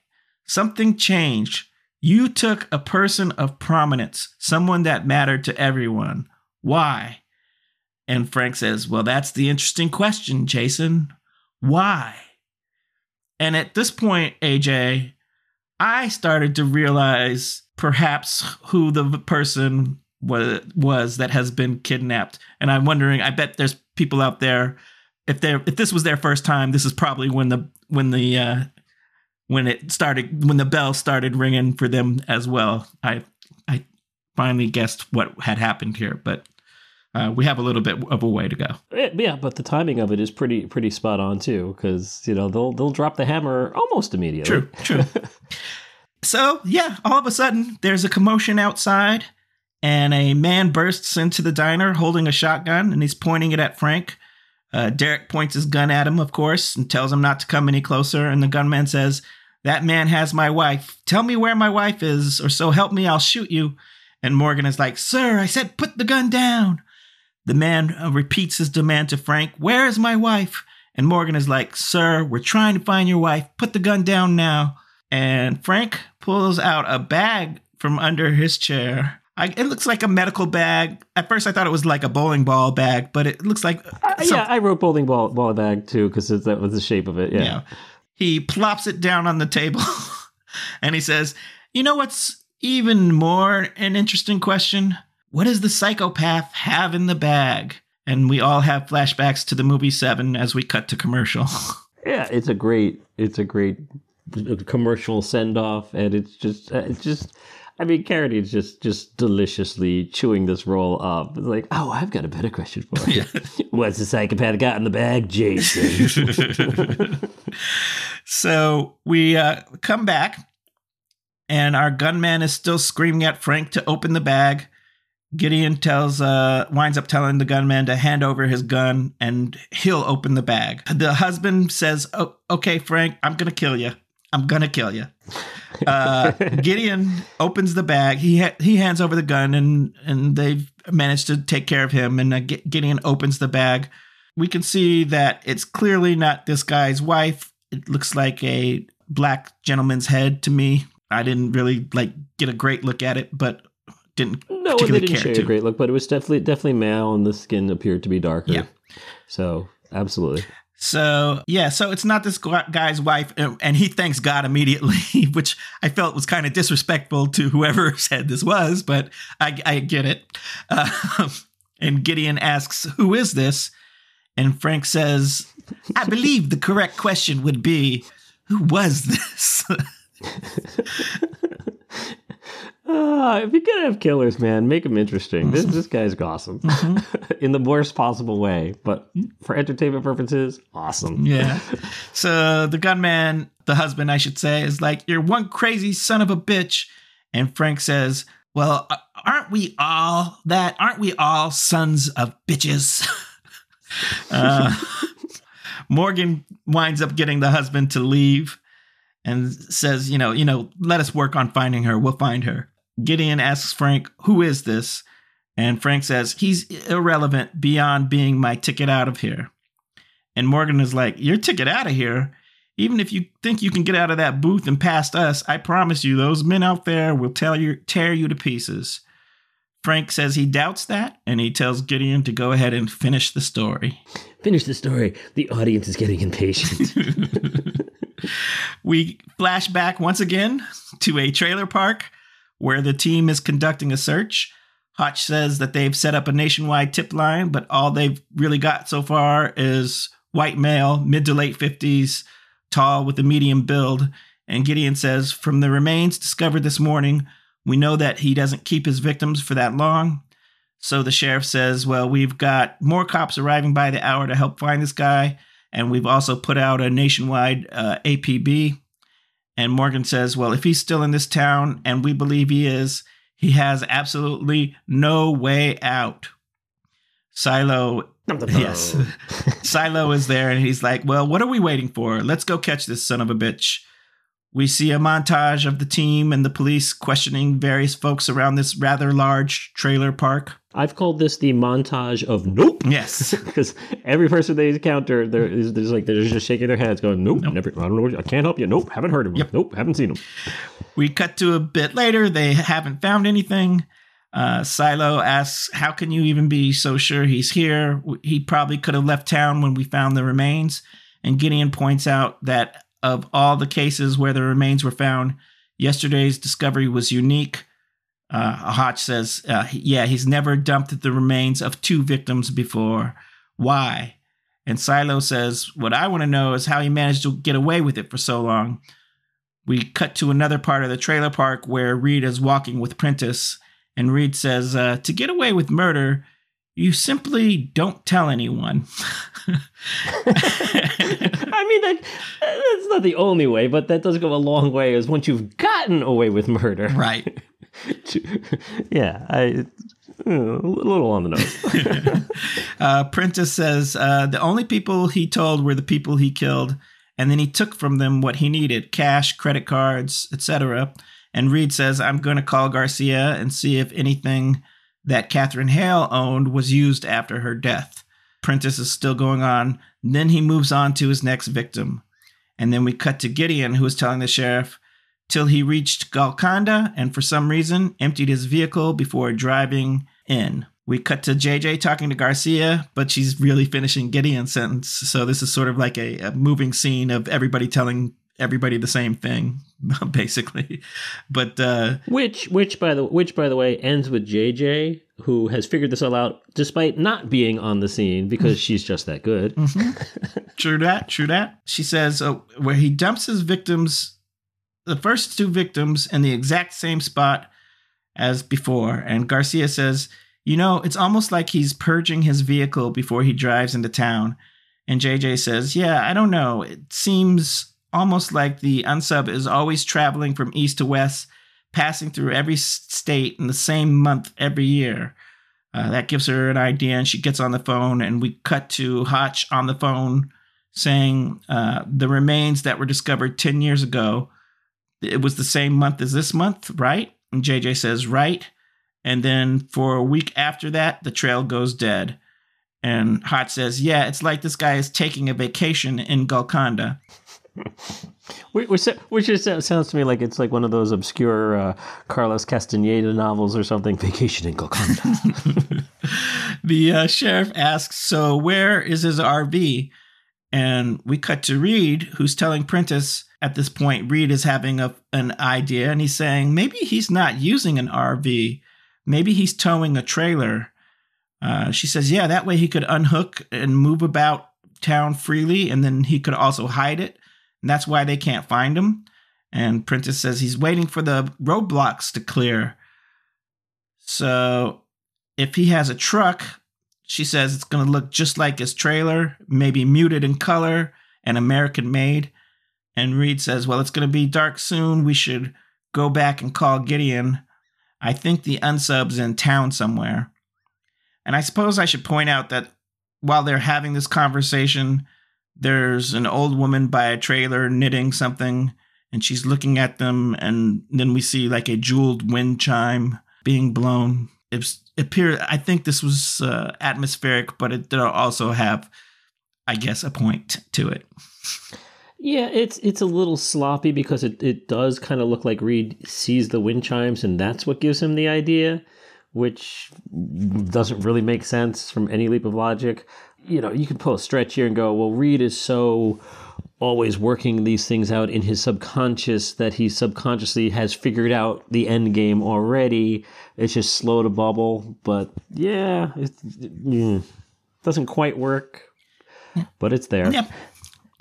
Something changed. You took a person of prominence, someone that mattered to everyone. Why? And Frank says, well, that's the interesting question, Jason. Why? And at this point, A J, I started to realize perhaps who the person was, was that has been kidnapped. And I'm wondering, I bet there's people out there, if they if this was their first time, this is probably when the when the uh, when it started, when the bell started ringing for them as well. I I finally guessed what had happened here, but uh, we have a little bit of a way to go. Yeah, but the timing of it is pretty pretty spot on too, because you know they'll they'll drop the hammer almost immediately. True, true. So yeah, all of a sudden there's a commotion outside, and a man bursts into the diner holding a shotgun, and he's pointing it at Frank. Uh, Derek points his gun at him, of course, and tells him not to come any closer. And the gunman says, "That man has my wife. Tell me where my wife is, or so help me, I'll shoot you." And Morgan is like, "Sir, I said put the gun down." The man uh, repeats his demand to Frank, "Where is my wife?" And Morgan is like, "Sir, we're trying to find your wife. Put the gun down now." And Frank pulls out a bag from under his chair. I, it looks like a medical bag. At first, I thought it was like a bowling ball bag, but it looks like... Uh, yeah, I wrote bowling ball, ball bag, too, because that was the shape of it. Yeah. yeah. He plops it down on the table, and he says, "You know what's even more an interesting question? What does the psychopath have in the bag?" And we all have flashbacks to the movie Seven as we cut to commercial. Yeah, it's a great, it's a great commercial send-off, and it's just, it's just... I mean, Carity is just, just deliciously chewing this roll up. It's like, oh, I've got a better question for you. Yeah. What's the psychopath got in the bag, Jason? So we uh, come back, and our gunman is still screaming at Frank to open the bag. Gideon tells, uh, winds up telling the gunman to hand over his gun, and he'll open the bag. The husband says, "Oh, okay, Frank, I'm going to kill you. I'm going to kill you." Uh, Gideon opens the bag. He ha- he hands over the gun, and, and they've managed to take care of him. And uh, G- Gideon opens the bag. We can see that it's clearly not this guy's wife. It looks like a black gentleman's head to me. I didn't really like get a great look at it, but didn't no, particularly they didn't care show to. A great look, but it was definitely definitely male, and the skin appeared to be darker. Yeah. So absolutely. So, yeah, so it's not this guy's wife, and he thanks God immediately, which I felt was kind of disrespectful to whoever said this was, but I, I get it. Uh, and Gideon asks, "Who is this?" And Frank says, "I believe the correct question would be, who was this?" Uh, if you're gonna have killers, man, make them interesting. This this guy's awesome. Mm-hmm. In the worst possible way, but for entertainment purposes, awesome. Yeah. So the gunman, the husband, I should say, is like, "You're one crazy son of a bitch." And Frank says, "Well, aren't we all that? Aren't we all sons of bitches?" uh, Morgan winds up getting the husband to leave and says, you know, you know, "Let us work on finding her. We'll find her." Gideon asks Frank, "Who is this?" And Frank says, "He's irrelevant beyond being my ticket out of here." And Morgan is like, "Your ticket out of here? Even if you think you can get out of that booth and past us, I promise you those men out there will tell you, tear you to pieces." Frank says he doubts that, and he tells Gideon to go ahead and finish the story. Finish the story. The audience is getting impatient. We flash back once again to a trailer park where the team is conducting a search. Hotch says that they've set up a nationwide tip line, but all they've really got so far is white male, mid to late fifties, tall with a medium build. And Gideon says, "From the remains discovered this morning, we know that he doesn't keep his victims for that long." So the sheriff says, "Well, we've got more cops arriving by the hour to help find this guy. And we've also put out a nationwide uh, A P B. And Morgan says, "Well, if he's still in this town, and we believe he is, he has absolutely no way out." Silo, yes, Silo is there, and he's like, "Well, what are we waiting for? Let's go catch this son of a bitch." We see a montage of the team and the police questioning various folks around this rather large trailer park. I've called this the montage of nope. Yes. Because every person they encounter, they're, they're, like, they're just shaking their heads going, nope, nope. Never, I don't know. What, I can't help you. Nope. Haven't heard of him. Yep. Nope. Haven't seen him. We cut to a bit later. They haven't found anything. Uh, Silo asks, "How can you even be so sure he's here? He probably could have left town when we found the remains." and Gideon points out that of all the cases where the remains were found, yesterday's discovery was unique. Uh, Hotch says, uh, yeah, he's never dumped the remains of two victims before. Why? And Silo says, what I want to know is how he managed to get away with it for so long. We cut to another part of the trailer park where Reed is walking with Prentice, and Reed says, uh, to get away with murder, you simply don't tell anyone. I mean, that, that's not the only way, but that does go a long way, is once you've gotten away with murder. Right. yeah, I... A little on the nose. uh, Prentice says uh, the only people he told were the people he killed, and then he took from them what he needed, cash, credit cards, et cetera. And Reed says, I'm going to call Garcia and see if anything that Catherine Hale owned was used after her death. Prentice is still going on. Then he moves on to his next victim. And then we cut to Gideon, who is telling the sheriff, till he reached Golconda and for some reason emptied his vehicle before driving in. We cut to J J talking to Garcia, but she's really finishing Gideon's sentence. So this is sort of like a, a moving scene of everybody telling everybody the same thing, basically. But uh, which, which by the which by the way, ends with J J, who has figured this all out despite not being on the scene because she's just that good. Mm-hmm. True that. True that. She says uh, where he dumps his victims. The first two victims in the exact same spot as before. And Garcia says, you know, it's almost like he's purging his vehicle before he drives into town. And J J says, yeah, I don't know. It seems almost like the unsub is always traveling from east to west, passing through every state in the same month every year. Uh, that gives her an idea, and she gets on the phone, and we cut to Hotch on the phone saying uh, the remains that were discovered ten years ago, it was the same month as this month, right? And J J says, right. And then for a week after that, the trail goes dead. And Hot says, yeah, it's like this guy is taking a vacation in Golconda. Which is, sounds to me like it's like one of those obscure uh, Carlos Castaneda novels or something. Vacation in Golconda. The uh, sheriff asks, so where is his R V? And we cut to Reed, who's telling Prentice, at this point, Reed is having a, an idea, and he's saying, maybe he's not using an R V. Maybe he's towing a trailer. Uh, she says, yeah, that way he could unhook and move about town freely, and then he could also hide it. And that's why they can't find him. And Prentice says he's waiting for the roadblocks to clear. So if he has a truck... She says it's going to look just like his trailer, maybe muted in color and American-made. And Reed says, well, it's going to be dark soon. We should go back and call Gideon. I think the unsub's in town somewhere. And I suppose I should point out that while they're having this conversation, there's an old woman by a trailer knitting something, and she's looking at them, and then we see like a jeweled wind chime being blown. It's appear I think this was uh, atmospheric, but it did also have, I guess, a point to it. Yeah, it's it's a little sloppy because it, it does kind of look like Reed sees the wind chimes and that's what gives him the idea, which doesn't really make sense from any leap of logic. You know, you could pull a stretch here and go, well, Reed is so always working these things out in his subconscious that he subconsciously has figured out the end game already. It's just slow to bubble, but yeah, it, it doesn't quite work, but it's there. Yep,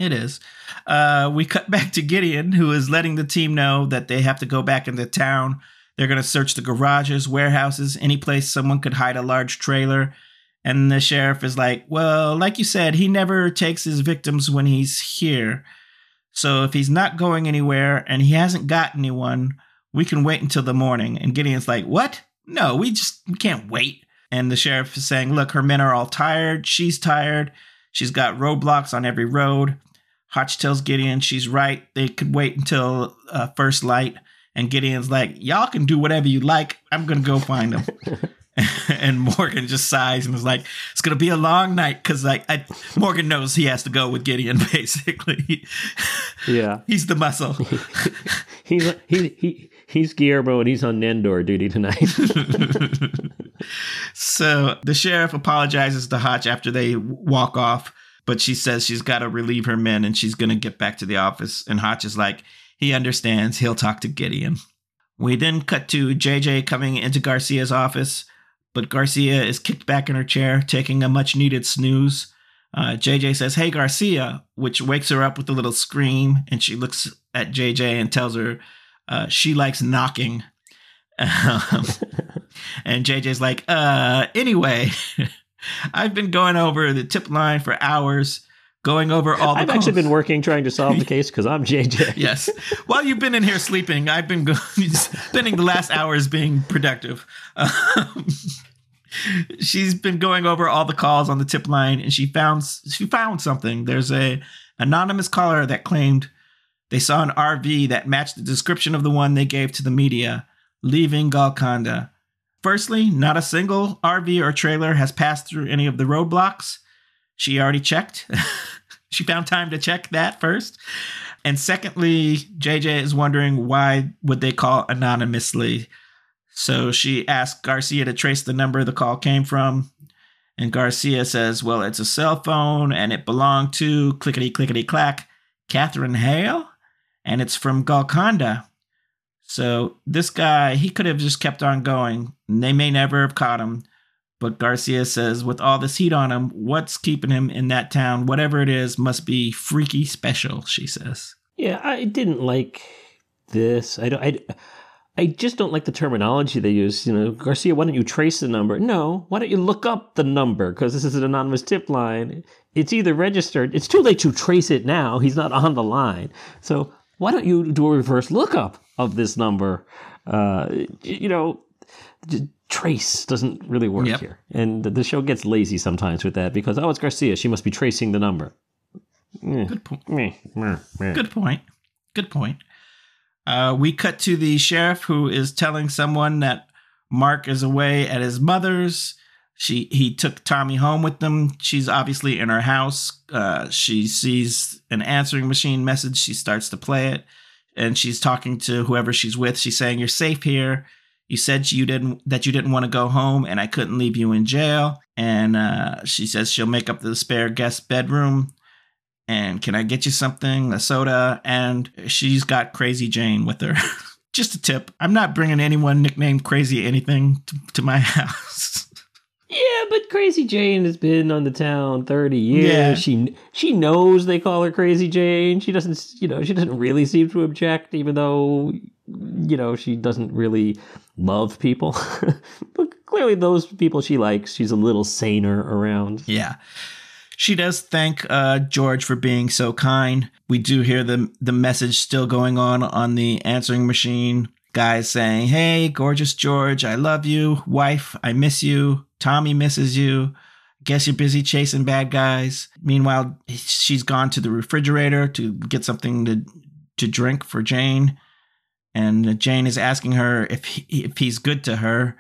it is. Uh, we cut back to Gideon, who is letting the team know that they have to go back into town. They're going to search the garages, warehouses, any place someone could hide a large trailer. And the sheriff is like, well, like you said, he never takes his victims when he's here. So if he's not going anywhere and he hasn't got anyone, we can wait until the morning. And Gideon's like, what? No, we just we can't wait. And the sheriff is saying, look, her men are all tired. She's tired. She's got roadblocks on every road. Hotch tells Gideon she's right. They could wait until uh, first light. And Gideon's like, y'all can do whatever you like. I'm going to go find them. And Morgan just sighs and was like, it's going to be a long night because like I, Morgan knows he has to go with Gideon, basically. Yeah. He's the muscle. he's, he, he, he's Guillermo and he's on Nandor duty tonight. So the sheriff apologizes to Hotch after they walk off, but she says she's got to relieve her men and she's going to get back to the office. And Hotch is like, he understands. He'll talk to Gideon. We then cut to J J coming into Garcia's office, but Garcia is kicked back in her chair, taking a much-needed snooze. Uh, J J says, hey, Garcia, which wakes her up with a little scream, and she looks at J J and tells her uh, she likes knocking. Um, and J J's like, uh, anyway, I've been going over the tip line for hours, going over all the I've calls. Actually been working trying to solve the case because I'm J J. Yes. While you've been in here sleeping, I've been go- spending the last hours being productive. Um, she's been going over all the calls on the tip line, and she found she found something. There's a anonymous caller that claimed they saw an R V that matched the description of the one they gave to the media, leaving Golconda. Firstly, not a single R V or trailer has passed through any of the roadblocks. She already checked. She found time to check that first. And secondly, J J is wondering why would they call anonymously. So she asked Garcia to trace the number the call came from. And Garcia says, well, it's a cell phone and it belonged to clickety clickety clack Catherine Hale. And it's from Golconda. So this guy, he could have just kept on going. They may never have caught him. But Garcia says, with all this heat on him, what's keeping him in that town? Whatever it is must be freaky special, she says. Yeah, I didn't like this. I don't, I, I just don't like the terminology they use. You know, Garcia, why don't you trace the number? No, why don't you look up the number? Because this is an anonymous tip line. It's either registered. It's too late to trace it now. He's not on the line. So why don't you do a reverse lookup of this number? Uh, you know, just, trace doesn't really work yep. here. And the show gets lazy sometimes with that because, oh, it's Garcia. She must be tracing the number. Good point. Good point. Good point. Uh, we cut to the sheriff who is telling someone that Mark is away at his mother's. She He took Tommy home with them. She's obviously in her house. Uh, she sees an answering machine message. She starts to play it. And she's talking to whoever she's with. She's saying, you're safe here. You said you didn't that you didn't want to go home, and I couldn't leave you in jail. And uh, she says she'll make up the spare guest bedroom. And can I get you something, a soda? And she's got Crazy Jane with her. Just a tip: I'm not bringing anyone nicknamed Crazy anything to, to my house. Yeah, but Crazy Jane has been on the town thirty years. Yeah. She she knows they call her Crazy Jane. She doesn't, you know, she doesn't really seem to object, even though, you know, she doesn't really love people. But clearly those people she likes, she's a little saner around. Yeah. She does thank uh, George for being so kind. We do hear the the message still going on on the answering machine. Guys saying, hey, gorgeous George, I love you. Wife, I miss you. Tommy misses you. Guess you're busy chasing bad guys. Meanwhile, she's gone to the refrigerator to get something to to drink for Jane. And Jane is asking her if he, if he's good to her.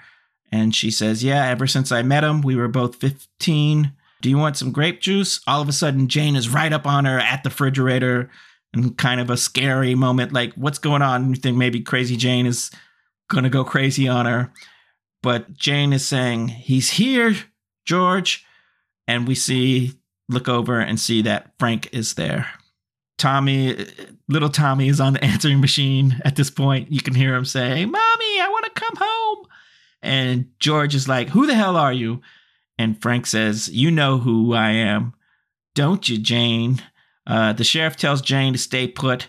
And she says, yeah, ever since I met him, we were both fifteen. Do you want some grape juice? All of a sudden, Jane is right up on her at the refrigerator and kind of a scary moment. Like, what's going on? You think maybe Crazy Jane is going to go crazy on her. But Jane is saying, he's here, George. And we see, look over and see that Frank is there. Tommy, little Tommy is on the answering machine at this point. You can hear him say, Mommy, I want to come home. And George is like, who the hell are you? And Frank says, you know who I am, don't you, Jane? Uh, the sheriff tells Jane to stay put.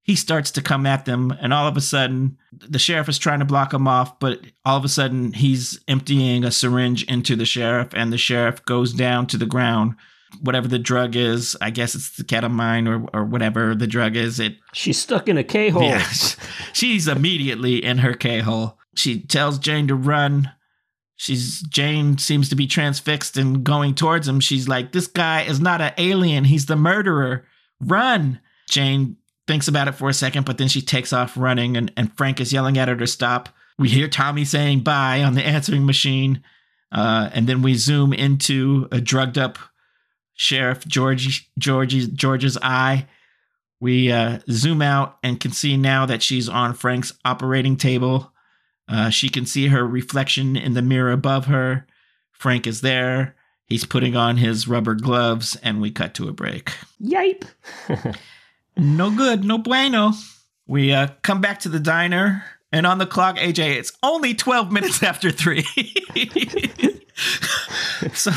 He starts to come at them. And all of a sudden, the sheriff is trying to block him off. But all of a sudden, he's emptying a syringe into the sheriff. And the sheriff goes down to the ground. Whatever the drug is, I guess it's the ketamine or, or whatever the drug is. It She's stuck in a K-hole. Yeah, she's immediately in her K-hole. She tells Jane to run. She's Jane seems to be transfixed and going towards him. She's like, this guy is not an alien. He's the murderer. Run. Jane thinks about it for a second, but then she takes off running and, and Frank is yelling at her to stop. We hear Tommy saying bye on the answering machine. Uh, and then we zoom into a drugged up Sheriff George, George's, George's eye. We uh, zoom out and can see now that she's on Frank's operating table. Uh, she can see her reflection in the mirror above her. Frank is there. He's putting on his rubber gloves, and we cut to a break. Yipe. No good, no bueno. We uh, come back to the diner, and on the clock, A J, it's only twelve minutes after three. So...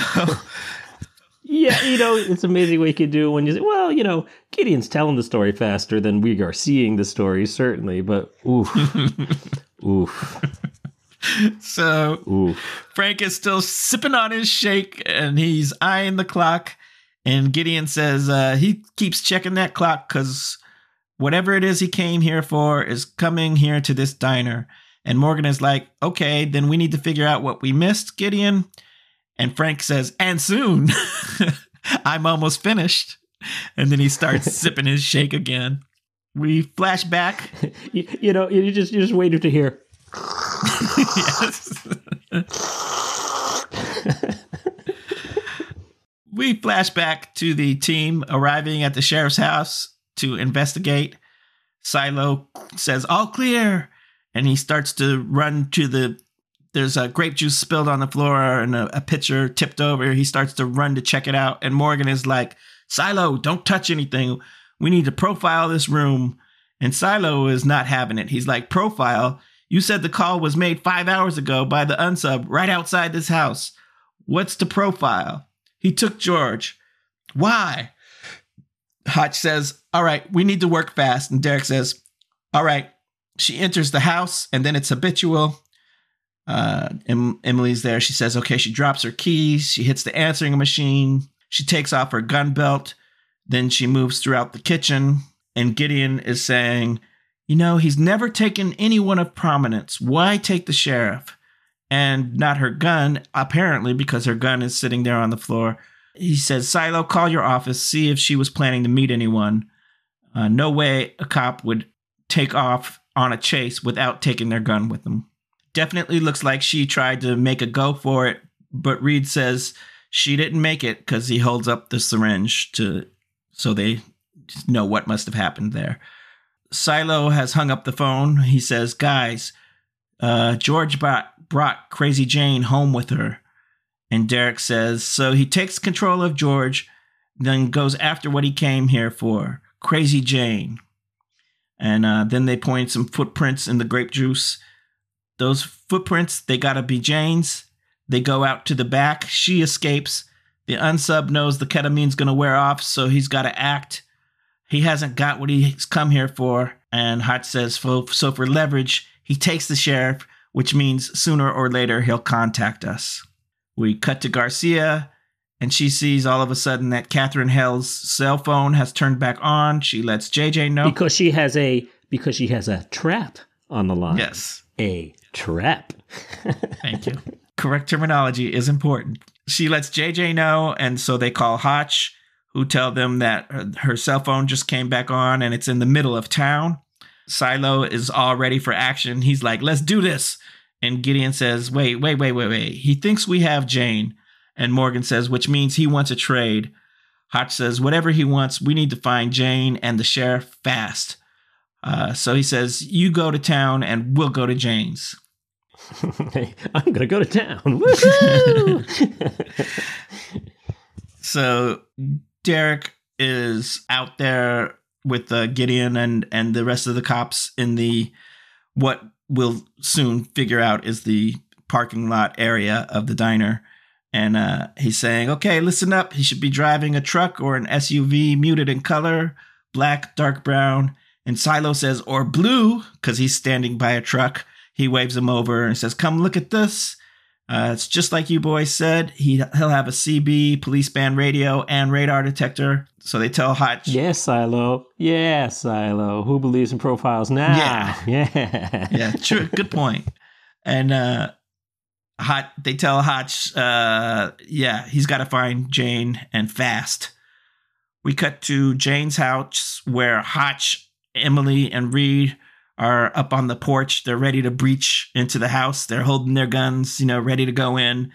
Yeah, you know, it's amazing what you can do when you say, well, you know, Gideon's telling the story faster than we are seeing the story, certainly, but oof. Oof. So, oof. Frank is still sipping on his shake, and he's eyeing the clock, and Gideon says uh, he keeps checking that clock because whatever it is he came here for is coming here to this diner. And Morgan is like, okay, then we need to figure out what we missed, Gideon. And Frank says, and soon. I'm almost finished. And then he starts sipping his shake again. We flash back. You, you know, you just you just waited to hear. Yes. We flash back to the team arriving at the sheriff's house to investigate. Silo says, all clear. And he starts to run to the... There's a grape juice spilled on the floor and a, a pitcher tipped over. He starts to run to check it out. And Morgan is like, Silo, don't touch anything. We need to profile this room. And Silo is not having it. He's like, profile? You said the call was made five hours ago by the unsub right outside this house. What's the profile? He took George. Why? Hotch says, all right, we need to work fast. And Derek says, all right, she enters the house and then it's habitual. Uh, em- Emily's there. She says, okay, she drops her keys. She hits the answering machine. She takes off her gun belt. Then she moves throughout the kitchen. And Gideon is saying, you know, he's never taken anyone of prominence. Why take the sheriff? And not her gun, apparently, because her gun is sitting there on the floor. He says, Silo, call your office. See if she was planning to meet anyone. Uh, no way a cop would take off on a chase without taking their gun with them. Definitely looks like she tried to make a go for it, but Reed says she didn't make it because he holds up the syringe to so they know what must have happened there. Silo has hung up the phone. He says, guys, uh, George brought, brought Crazy Jane home with her. And Derek says, so he takes control of George, then goes after what he came here for, Crazy Jane. And uh, then they point some footprints in the grape juice. Those footprints, they gotta be Jane's. They go out to the back. She escapes. The unsub knows the ketamine's gonna wear off, so he's gotta act. He hasn't got what he's come here for. And Hotch says, for, so for leverage, he takes the sheriff, which means sooner or later he'll contact us. We cut to Garcia, and she sees all of a sudden that Catherine Hale's cell phone has turned back on. She lets J J know. Because she has a, because she has a trap on the line. Yes. A trap. Thank you. Correct terminology is important. She lets J J know, and so they call Hotch, who tell them that her, her cell phone just came back on, and it's in the middle of town. Silo is all ready for action. He's like, let's do this. And Gideon says, wait, wait, wait, wait, wait. He thinks we have Jane. And Morgan says, which means he wants a trade. Hotch says, whatever he wants, we need to find Jane and the sheriff fast. Uh, so he says, you go to town and we'll go to Jane's. Hey, I'm going to go to town. Woohoo! So Derek is out there with uh, Gideon and, and the rest of the cops in the what we'll soon figure out is the parking lot area of the diner. And uh, he's saying, okay, listen up. He should be driving a truck or an S U V muted in color, black, dark brown. And Silo says, or blue, because he's standing by a truck. He waves him over and says, come look at this. Uh, it's just like you boys said. He, he'll have a C B, police band radio, and radar detector. So they tell Hotch. Yes, Silo. Yeah, Silo. Who believes in profiles now? Yeah. Yeah. Yeah, true. Good point. And uh, Hot, they tell Hotch, uh, yeah, he's got to find Jane and fast. We cut to Jane's house where Hotch, Emily and Reed are up on the porch. They're ready to breach into the house. They're holding their guns, you know, ready to go in.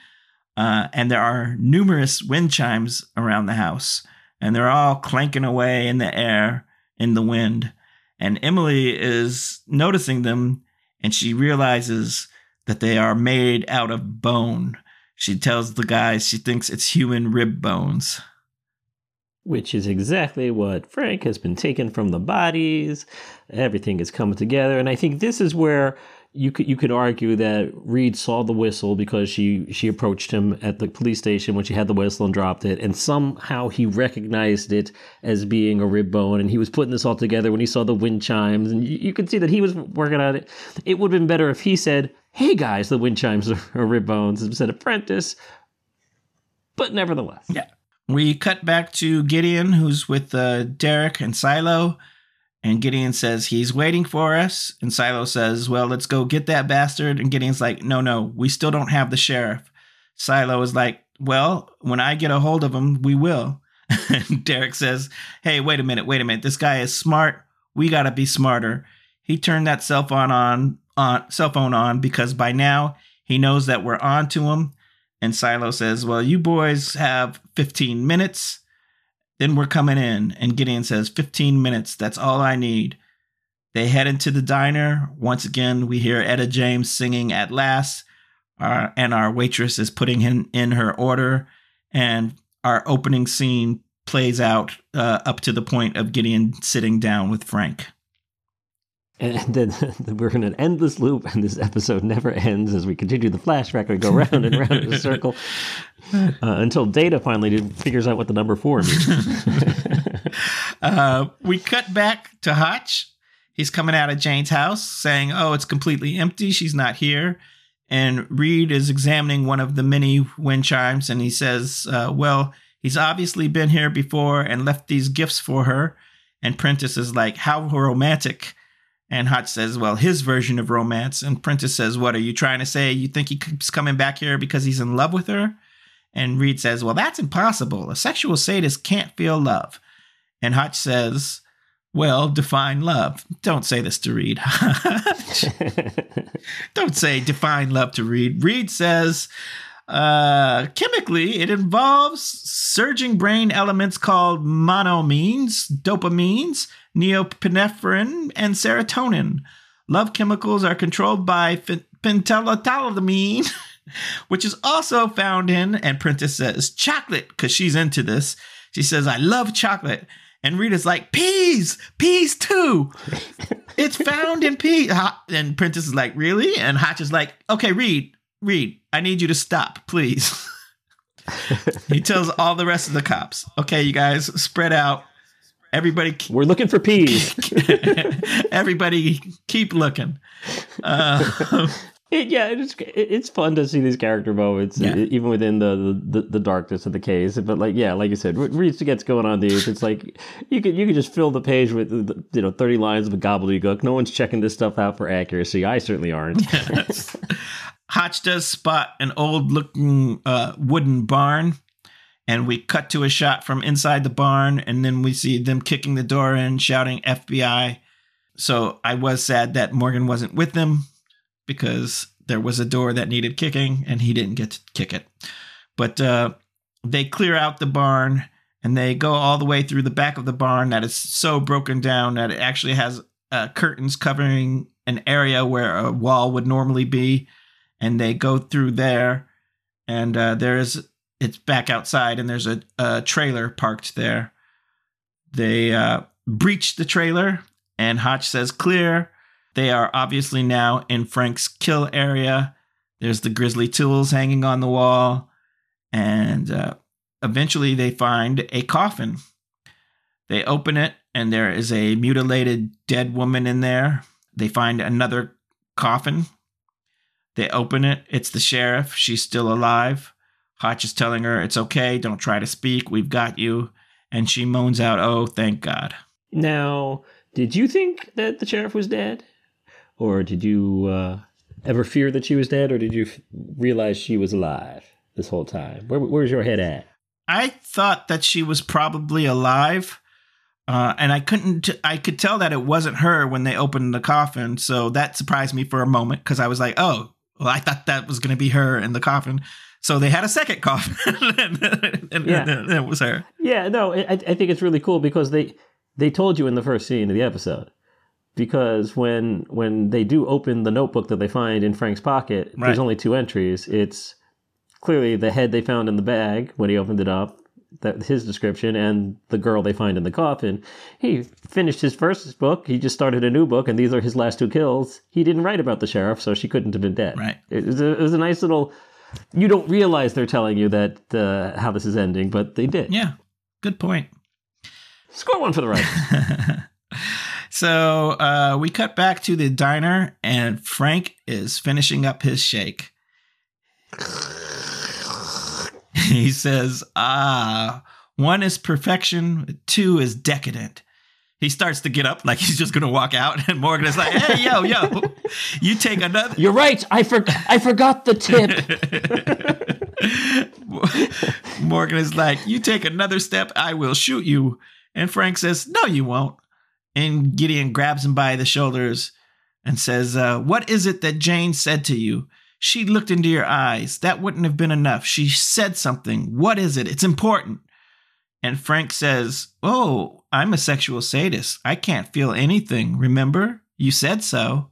Uh, and there are numerous wind chimes around the house. And they're all clanking away in the air in the wind. And Emily is noticing them, and she realizes that they are made out of bone. She tells the guys she thinks it's human rib bones. Which is exactly what Frank has been taken from the bodies. Everything is coming together. And I think this is where you could you could argue that Reed saw the whistle, because she, she approached him at the police station when she had the whistle and dropped it. And somehow he recognized it as being a rib bone. And he was putting this all together when he saw the wind chimes. And you, you could see that he was working on it. It would have been better if he said, hey, guys, the wind chimes are, are rib bones, instead of Prentice. But nevertheless. Yeah. We cut back to Gideon, who's with uh, Derek and Silo. And Gideon says he's waiting for us. And Silo says, well, let's go get that bastard. And Gideon's like, no, no, we still don't have the sheriff. Silo is like, well, when I get a hold of him, we will. And Derek says, hey, wait a minute, wait a minute. This guy is smart. We got to be smarter. He turned that cell phone on, on, cell phone on because by now he knows that we're on to him. And Silo says, well, you boys have fifteen minutes. Then we're coming in. And Gideon says, fifteen minutes. That's all I need. They head into the diner. Once again, we hear Etta James singing At Last. Uh, and our waitress is putting him in her order. And our opening scene plays out uh, up to the point of Gideon sitting down with Frank. And then we're in an endless loop, and this episode never ends as we continue the flashback. We go round and round in a circle uh, until Data finally figures out what the number four means. uh, we cut back to Hotch. He's coming out of Jane's house saying, oh, it's completely empty. She's not here. And Reed is examining one of the many wind chimes, and he says, uh, well, he's obviously been here before and left these gifts for her. And Prentice is like, how romantic. And Hotch says, well, his version of romance. And Prentice says, what are you trying to say? You think he keeps coming back here because he's in love with her? And Reed says, well, that's impossible. A sexual sadist can't feel love. And Hotch says, well, define love. Don't say this to Reed. Don't say define love to Reed. Reed says, uh, chemically, it involves surging brain elements called monoamines, dopamines, neopinephrine, and serotonin. Love chemicals are controlled by phenethylamine, which is also found in, and Prentice says, chocolate, because she's into this. She says, I love chocolate. And Rita's like, peas, peas too. It's found in peas. And Prentice is like, really? And Hotch is like, okay, Reed, Reed, I need you to stop, please. He tells all the rest of the cops, okay, you guys, spread out. Everybody, keep, we're looking for peas. Everybody, keep looking. Uh, it, yeah, it's it, it's fun to see these character moments, yeah. Even within the, the the darkness of the case. But like, yeah, like you said, Reed gets going on these. It's like you could you could just fill the page with you know thirty lines of a gobbledygook. No one's checking this stuff out for accuracy. I certainly aren't. Yes. Hotch does spot an old-looking uh, wooden barn. And we cut to a shot from inside the barn, and then we see them kicking the door in, shouting F B I. So I was sad that Morgan wasn't with them because there was a door that needed kicking, and he didn't get to kick it. But uh, they clear out the barn, and they go all the way through the back of the barn that is so broken down that it actually has uh, curtains covering an area where a wall would normally be. And they go through there, and uh, there is... It's back outside, and there's a, a trailer parked there. They uh, breach the trailer, and Hotch says clear. They are obviously now in Frank's kill area. There's the grisly tools hanging on the wall, and uh, eventually they find a coffin. They open it, and there is a mutilated dead woman in there. They find another coffin. They open it. It's the sheriff. She's still alive. Hotch is telling her, it's okay, don't try to speak, we've got you. And she moans out, oh, thank God. Now, did you think that the sheriff was dead? Or did you uh, ever fear that she was dead? Or did you f- realize she was alive this whole time? Where, where's your head at? I thought that she was probably alive. Uh, and I couldn't, t- I could tell that it wasn't her when they opened the coffin. So that surprised me for a moment because I was like, oh, well, I thought that was going to be her in the coffin. So they had a second coffin, and, and, yeah. and it was her. Yeah, no, I, I think it's really cool because they they told you in the first scene of the episode. Because when when they do open the notebook that they find in Frank's pocket, right. There's only two entries. It's clearly the head they found in the bag when he opened it up, that his description, and the girl they find in the coffin. He finished his first book. He just started a new book, and these are his last two kills. He didn't write about the sheriff, so she couldn't have been dead. Right. It was a, it was a nice little... You don't realize they're telling you that uh, how this is ending, but they did. Yeah, good point. Score one for the writer. So uh, we cut back to the diner, and Frank is finishing up his shake. He says, ah, one is perfection, two is decadent. He starts to get up like he's just going to walk out, and Morgan is like, hey, yo, yo, you take another. You're right. I, for- I forgot the tip. Morgan is like, you take another step, I will shoot you. And Frank says, no, you won't. And Gideon grabs him by the shoulders and says, uh, what is it that Jane said to you? She looked into your eyes. That wouldn't have been enough. She said something. What is it? It's important. And Frank says, oh, I'm a sexual sadist. I can't feel anything. Remember? You said so.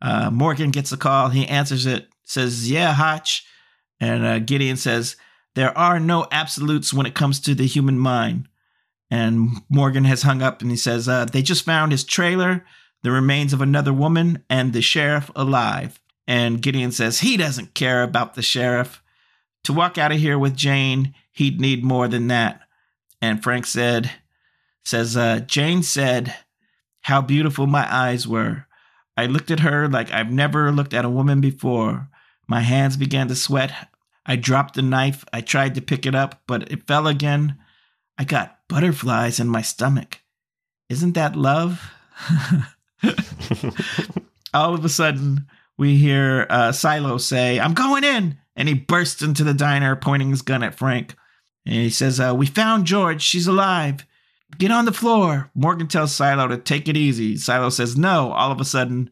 Uh, Morgan gets a call. He answers it. Says, yeah, Hotch. And uh, Gideon says, there are no absolutes when it comes to the human mind. And Morgan has hung up and he says, uh, they just found his trailer, the remains of another woman, and the sheriff alive. And Gideon says he doesn't care about the sheriff. To walk out of here with Jane, he'd need more than that. And Frank said, says, uh, Jane said, how beautiful my eyes were. I looked at her like I've never looked at a woman before. My hands began to sweat. I dropped the knife. I tried to pick it up, but it fell again. I got butterflies in my stomach. Isn't that love? All of a sudden, we hear uh, Silo say, I'm going in. And he bursts into the diner, pointing his gun at Frank. And he says, uh, we found George. She's alive. Get on the floor. Morgan tells Silo to take it easy. Silo says no. All of a sudden,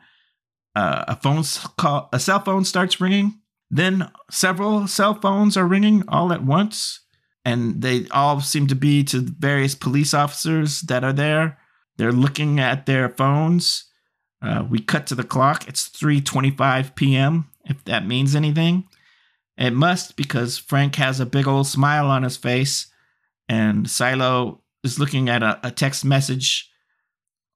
uh, a phone call, a cell phone starts ringing. Then several cell phones are ringing all at once. And they all seem to be to various police officers that are there. They're looking at their phones. Uh, we cut to the clock. It's three twenty-five p.m., if that means anything. It must, because Frank has a big old smile on his face, and Silo is looking at a, a text message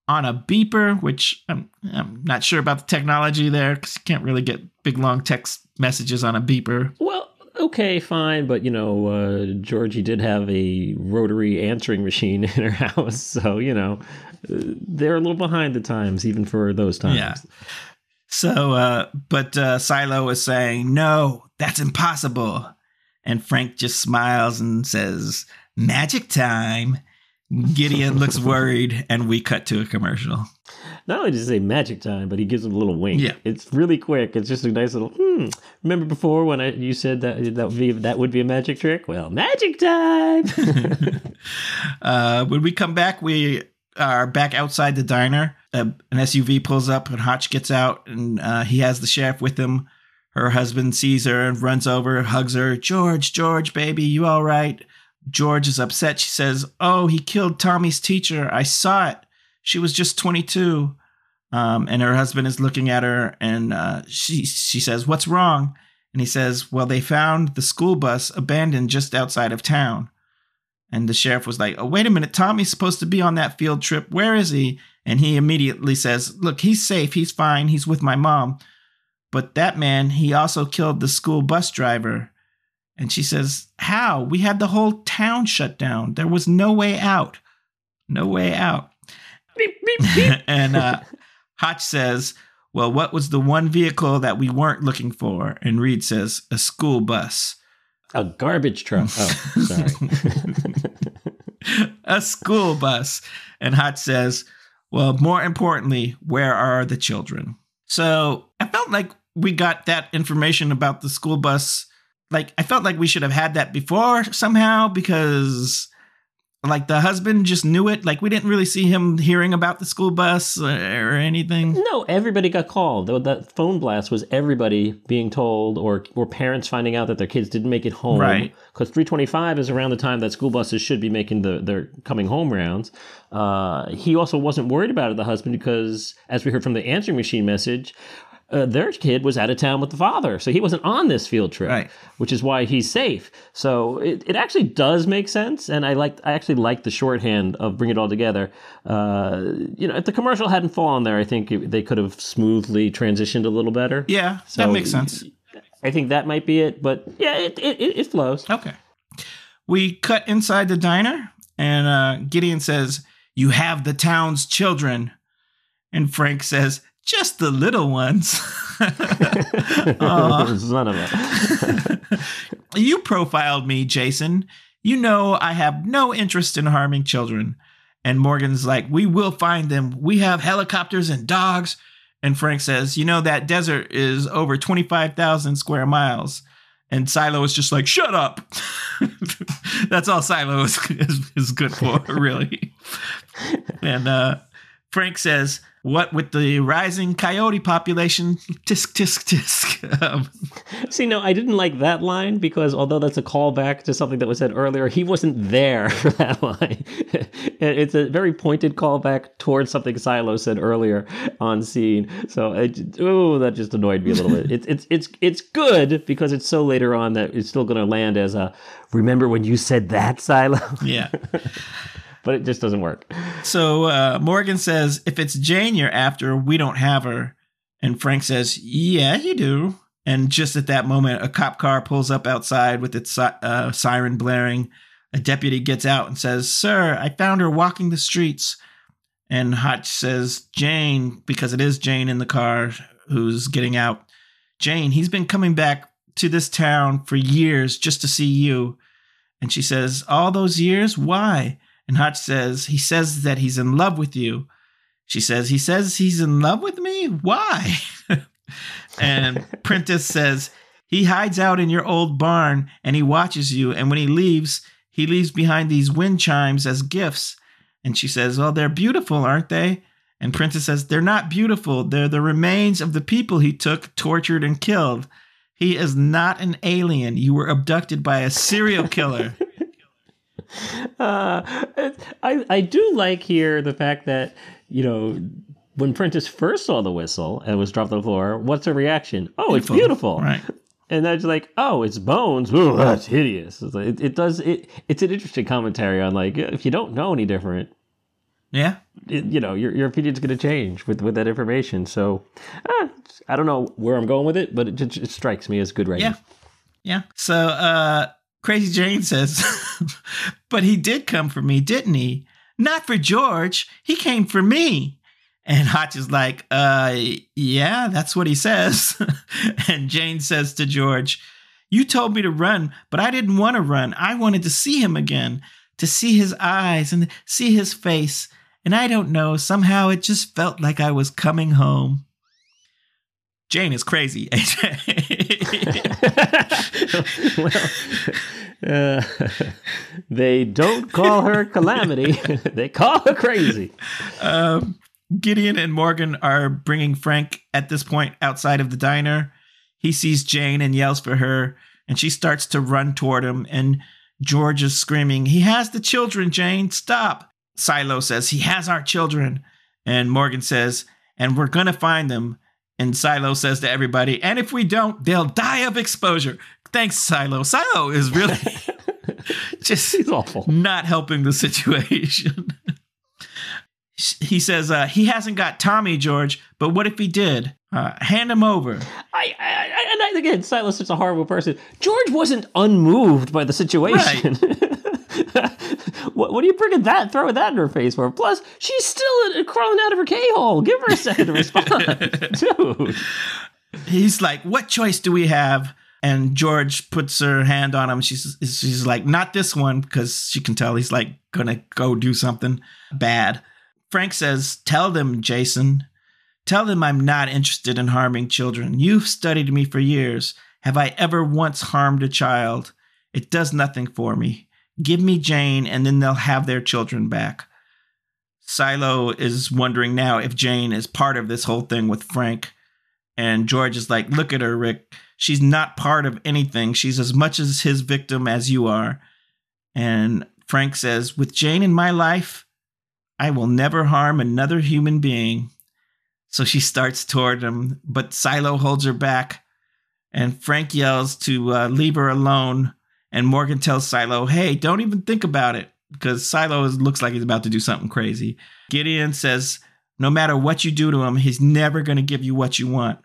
on a beeper, which I'm, I'm not sure about the technology there, because you can't really get big, long text messages on a beeper. Well, okay, fine, but, you know, uh, Georgie did have a rotary answering machine in her house, so, you know, they're a little behind the times, even for those times. Yeah. So, uh, but uh, Silo is saying, no, that's impossible. And Frank just smiles and says, magic time. Gideon looks worried, and we cut to a commercial. Not only does he say magic time, but he gives him a little wink. Yeah. It's really quick. It's just a nice little, hmm. Remember before when I, you said that that would, be, that would be a magic trick? Well, magic time! uh, when we come back, we are back outside the diner. Uh, an S U V pulls up, and Hotch gets out, and uh, he has the sheriff with him. Her husband sees her and runs over, hugs her. George, George, baby, you all right? George is upset. She says, oh, he killed Tommy's teacher. I saw it. She was just twenty-two. Um, and her husband is looking at her, and uh, she she says, what's wrong? And he says, well, they found the school bus abandoned just outside of town. And the sheriff was like, oh, wait a minute. Tommy's supposed to be on that field trip. Where is he? And he immediately says, look, he's safe. He's fine. He's with my mom. But that man, he also killed the school bus driver. And she says, how? We had the whole town shut down. There was no way out. No way out. Beep, beep, beep. And uh, Hotch says, well, what was the one vehicle that we weren't looking for? And Reed says, a school bus. A garbage truck. Oh, sorry. A school bus. And Hotch says, well, more importantly, where are the children? So I felt like we got that information about the school bus. Like, I felt like we should have had that before somehow, because, like, the husband just knew it. Like, we didn't really see him hearing about the school bus or, or anything. No, everybody got called. That phone blast was everybody being told, or, or parents finding out that their kids didn't make it home. Right. Because three twenty-five is around the time that school buses should be making the, their coming home rounds. Uh, he also wasn't worried about it, the husband, because, as we heard from the answering machine message, uh, their kid was out of town with the father. So he wasn't on this field trip, right, which is why he's safe. So it, it actually does make sense. And I liked, I actually liked the shorthand of bring it all together. Uh, you know, if the commercial hadn't fallen there, I think it, they could have smoothly transitioned a little better. Yeah, so that makes sense. I think that might be it. But yeah, it, it, it flows. Okay. We cut inside the diner and uh, Gideon says, "You have the town's children." And Frank says, "Just the little ones." uh, Son of a. "You profiled me, Jason. You know I have no interest in harming children." And Morgan's like, "We will find them. We have helicopters and dogs." And Frank says, "You know, that desert is over twenty-five thousand square miles." And Silo is just like, "Shut up." That's all Silo is, is, is good for, really. And uh, Frank says, "What with the rising coyote population, tisk, tisk, tisk." Um, See, no, I didn't like that line because although that's a callback to something that was said earlier, he wasn't there for that line. It's a very pointed callback towards something Silo said earlier on scene. So, oh, that just annoyed me a little bit. It's it's it's it's good because it's so later on that it's still going to land as a, "Remember when you said that, Silo?" Yeah. But it just doesn't work. So uh, Morgan says, "If it's Jane you're after, we don't have her." And Frank says, "Yeah, you do." And just at that moment, a cop car pulls up outside with its uh, siren blaring. A deputy gets out and says, "Sir, I found her walking the streets." And Hotch says, "Jane," because it is Jane in the car who's getting out. "Jane, he's been coming back to this town for years just to see you." And she says, "All those years? Why?" And Hotch says, "He says that he's in love with you." She says, "He says he's in love with me? Why?" And Prentice says, "He hides out in your old barn and he watches you. And when he leaves, he leaves behind these wind chimes as gifts." And she says, "Well, they're beautiful, aren't they?" And Prentice says, "They're not beautiful. They're the remains of the people he took, tortured, and killed. He is not an alien. You were abducted by a serial killer." Uh, I, I do like here the fact that, you know, when Prentice first saw the whistle and was dropped on the floor, what's her reaction? "Oh, beautiful. It's beautiful." Right. And that's like, "Oh, it's bones. Ooh, that's hideous." It's like, it, it does. It, it's an interesting commentary on, like, if you don't know any different. Yeah. It, you know, your, your opinion's going to change with, with that information. So uh, I don't know where I'm going with it, but it just it strikes me as good writing. Yeah. Yeah. So, uh, Crazy Jane says, "But he did come for me, didn't he?" "Not for George. He came for me." And Hotch is like, uh, yeah, that's what he says. And Jane says to George, "You told me to run, but I didn't want to run. I wanted to see him again, to see his eyes and see his face. And I don't know, somehow it just felt like I was coming home." Jane is crazy. well, uh, they don't call her Calamity. They call her crazy. Um, Gideon and Morgan are bringing Frank at this point outside of the diner. He sees Jane and yells for her, and she starts to run toward him. And George is screaming, "He has the children, Jane. Stop." Silo says, "He has our children." And Morgan says, "And we're going to find them." And Silo says to everybody, "And if we don't, they'll die of exposure." Thanks, Silo. Silo is really just He's awful. Not helping the situation. He says, uh, "He hasn't got Tommy, George, but what if he did? Uh, hand him over." I, I, and I, again, Silo's such a horrible person. George wasn't unmoved by the situation. Right. What, what are you bringing that, throwing that in her face for? Plus, she's still crawling out of her K-hole. Give her a second to respond. Dude. He's like, "What choice do we have?" And George puts her hand on him. She's, she's like, "Not this one," because she can tell he's like going to go do something bad. Frank says, "Tell them, Jason. Tell them I'm not interested in harming children. You've studied me for years. Have I ever once harmed a child? It does nothing for me. Give me Jane, and then they'll have their children back." Silo is wondering now if Jane is part of this whole thing with Frank. And George is like, "Look at her, Rick. She's not part of anything. She's as much as his victim as you are." And Frank says, "With Jane in my life, I will never harm another human being." So she starts toward him, but Silo holds her back, and Frank yells to uh, leave her alone, and Morgan tells Silo, hey, don't even think about it, because Silo is, looks like he's about to do something crazy. Gideon says, no matter what you do to him, he's never going to give you what you want.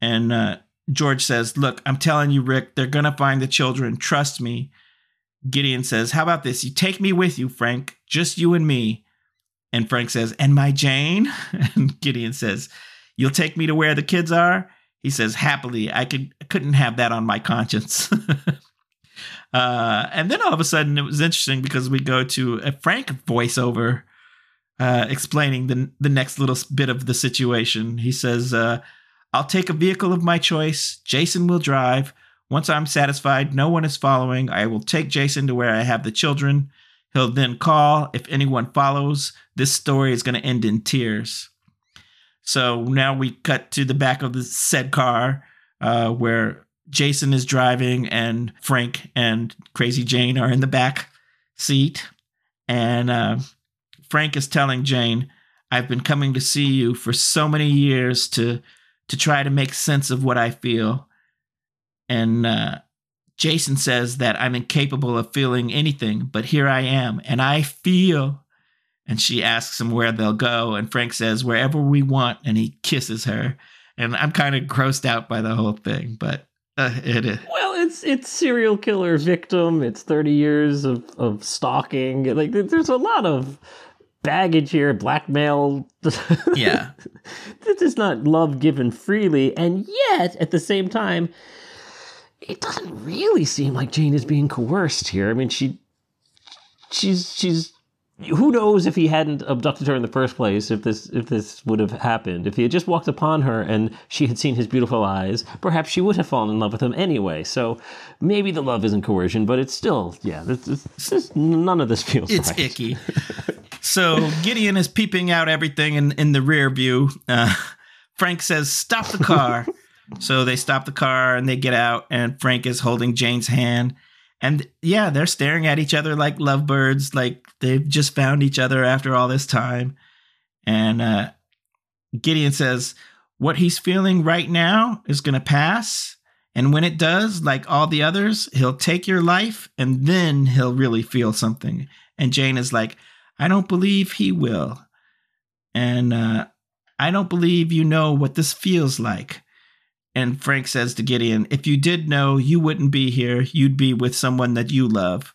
And uh, George says, look, I'm telling you, Rick, they're going to find the children. Trust me. Gideon says, how about this? You take me with you, Frank, just you and me. And Frank says, and my Jane? And Gideon says, you'll take me to where the kids are? He says, happily, I could, couldn't have that on my conscience. uh, and then all of a sudden, it was interesting because we go to a Frank voiceover uh, explaining the, the next little bit of the situation. He says, uh, I'll take a vehicle of my choice. Jason will drive. Once I'm satisfied, no one is following. I will take Jason to where I have the children. He'll then call. If anyone follows, this story is going to end in tears. So now we cut to the back of the said car uh, where Jason is driving and Frank and Crazy Jane are in the back seat. And uh, Frank is telling Jane, I've been coming to see you for so many years to, to try to make sense of what I feel. And uh, Jason says that I'm incapable of feeling anything, but here I am, and I feel. And she asks him where they'll go, and Frank says, wherever we want, and he kisses her. And I'm kind of grossed out by the whole thing, but uh, it is. Well, it's it's serial killer victim. It's thirty years of, of stalking. Like, there's a lot of baggage here, blackmail. Yeah. This is not love given freely, and yet, at the same time, it doesn't really seem like Jane is being coerced here. I mean, she, she's, she's, who knows if he hadn't abducted her in the first place, if this, if this would have happened, if he had just walked upon her and she had seen his beautiful eyes, perhaps she would have fallen in love with him anyway. So maybe the love isn't coercion, but it's still, yeah, it's, it's, it's, none of this feels it's right. It's icky. So Gideon is peeping out everything in, in the rear view. Uh, Frank says, stop the car. So they stop the car and they get out, and Frank is holding Jane's hand. And yeah, they're staring at each other like lovebirds, like they've just found each other after all this time. And uh, Gideon says, what he's feeling right now is going to pass. And when it does, like all the others, he'll take your life and then he'll really feel something. And Jane is like, I don't believe he will. And uh, I don't believe you know what this feels like. And Frank says to Gideon, if you did know, you wouldn't be here. You'd be with someone that you love.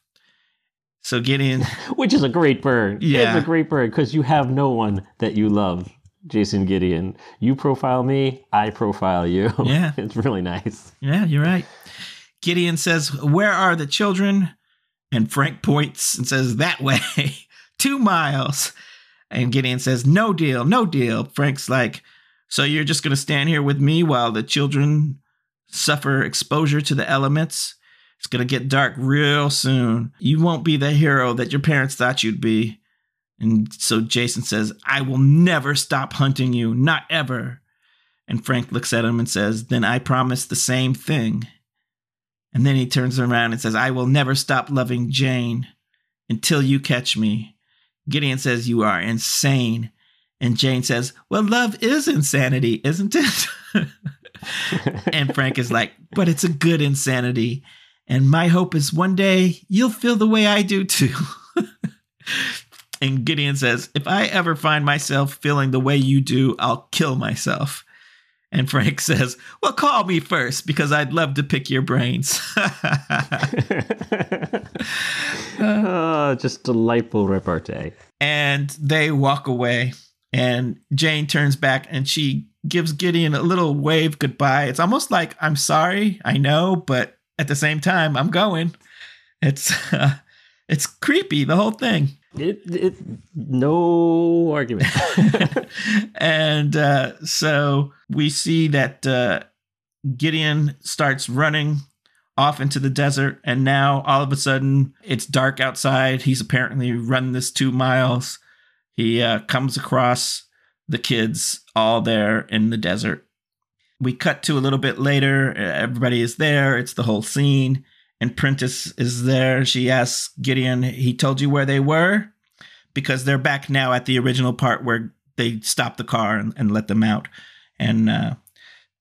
So Gideon... Which is a great burn. Yeah. It's a great burn because you have no one that you love, Jason Gideon. You profile me, I profile you. Yeah. It's really nice. Yeah, you're right. Gideon says, where are the children? And Frank points and says, that way, two miles. And Gideon says, no deal, no deal. Frank's like... So you're just going to stand here with me while the children suffer exposure to the elements? It's going to get dark real soon. You won't be the hero that your parents thought you'd be. And so Jason says, I will never stop hunting you, not ever. And Frank looks at him and says, then I promise the same thing. And then he turns around and says, I will never stop loving Jane until you catch me. Gideon says, you are insane. And Jane says, well, love is insanity, isn't it? And Frank is like, but it's a good insanity. And my hope is one day you'll feel the way I do too. And Gideon says, if I ever find myself feeling the way you do, I'll kill myself. And Frank says, well, call me first because I'd love to pick your brains. Oh, just delightful repartee. And they walk away. And Jane turns back and she gives Gideon a little wave goodbye. It's almost like, I'm sorry, I know, but at the same time, I'm going. It's uh, it's creepy, the whole thing. It, it no argument. And uh, so we see that uh, Gideon starts running off into the desert. And now all of a sudden it's dark outside. He's apparently run this two miles. He uh, comes across the kids all there in the desert. We cut to a little bit later. Everybody is there. It's the whole scene. And Prentice is there. She asks Gideon, he told you where they were? Because they're back now at the original part where they stop the car and, and let them out. And uh,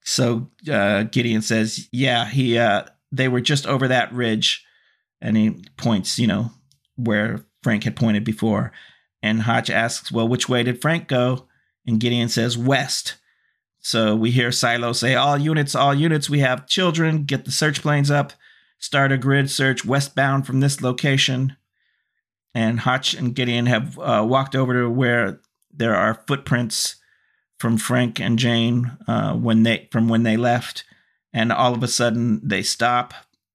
so uh, Gideon says, yeah, he uh, they were just over that ridge. And he points, you know, where Frank had pointed before. And Hotch asks, well, which way did Frank go? And Gideon says, west. So we hear Silo say, all units, all units, we have children. Get the search planes up. Start a grid search westbound from this location. And Hotch and Gideon have uh, walked over to where there are footprints from Frank and Jane uh, when they from when they left. And all of a sudden, they stop.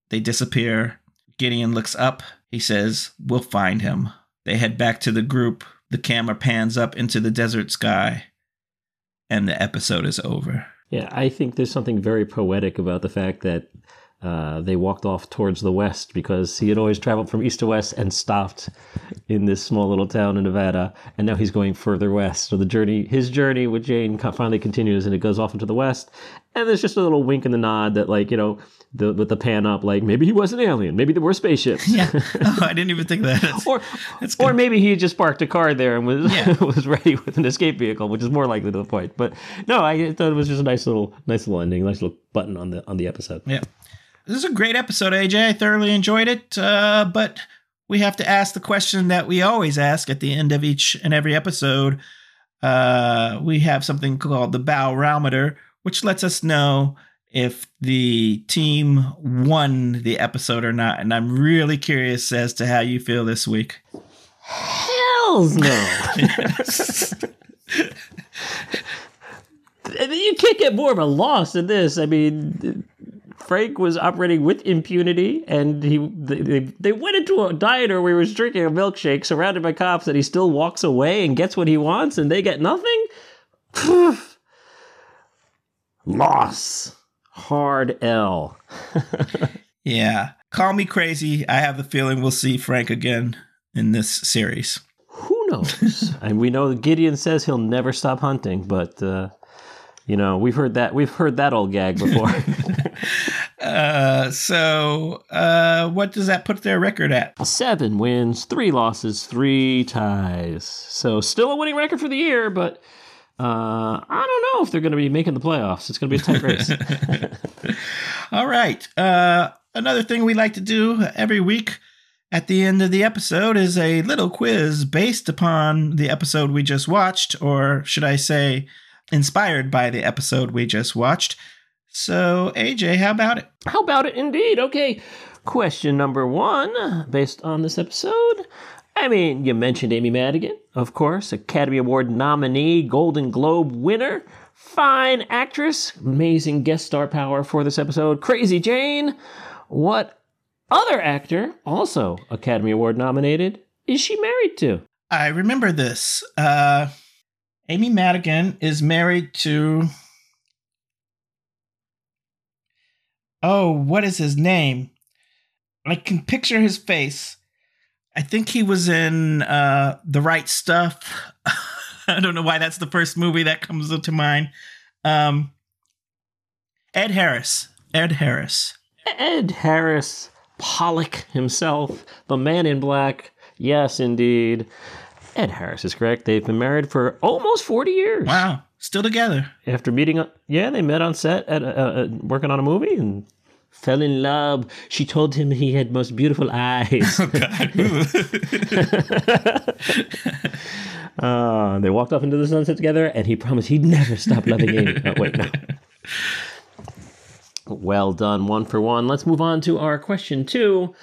They disappear. Gideon looks up. He says, we'll find him. They head back to the group. The camera pans up into the desert sky. And the episode is over. Yeah, I think there's something very poetic about the fact that uh, they walked off towards the west, because he had always traveled from east to west and stopped in this small little town in Nevada. And now he's going further west. So the journey, his journey with Jane finally continues, and it goes off into the west. And there's just a little wink and a nod that, like, you know, the, with the pan up, like, maybe he was an alien. Maybe there were spaceships. Yeah. Oh, I didn't even think that. That's, or that's or maybe he just parked a car there and was yeah. was ready with an escape vehicle, which is more likely to the point. But no, I thought it was just a nice little nice little ending, nice little button on the on the episode. Yeah. This is a great episode, A J. I thoroughly enjoyed it. Uh, but we have to ask the question that we always ask at the end of each and every episode. Uh, we have something called the Bowrometer, which lets us know if the team won the episode or not. And I'm really curious as to how you feel this week. Hells no. You can't get more of a loss than this. I mean, Frank was operating with impunity, and he they, they went into a diner where he was drinking a milkshake surrounded by cops, and he still walks away and gets what he wants, and they get nothing? Loss. Hard L. Yeah. Call me crazy. I have the feeling we'll see Frank again in this series. Who knows? And we know Gideon says he'll never stop hunting, but, uh, you know, we've heard that. We've heard that old gag before. uh, so uh, what does that put their record at? Seven wins, three losses, three ties. So still a winning record for the year, but... Uh, I don't know if they're going to be making the playoffs. It's going to be a tight race. All right. Uh, another thing we like to do every week at the end of the episode is a little quiz based upon the episode we just watched, or should I say inspired by the episode we just watched. So, A J, how about it? How about it indeed? Okay. Question number one, based on this episode. I mean, you mentioned Amy Madigan, of course, Academy Award nominee, Golden Globe winner, fine actress, amazing guest star power for this episode, Crazy Jane. What other actor, also Academy Award nominated, is she married to? I remember this. Uh, Amy Madigan is married to... Oh, what is his name? I can picture his face. I think he was in uh, The Right Stuff. I don't know why that's the first movie that comes up to mind. Um, Ed Harris. Ed Harris. Ed Harris. Pollock himself. The Man in Black. Yes, indeed. Ed Harris is correct. They've been married for almost forty years. Wow. Still together. After meeting... On, yeah, they met on set at uh, working on a movie and... Fell in love. She told him he had most beautiful eyes. Oh, God. uh, they walked off into the sunset together, and he promised he'd never stop loving Amy. Oh, wait, no. Well done. One for one. Let's move on to our question two.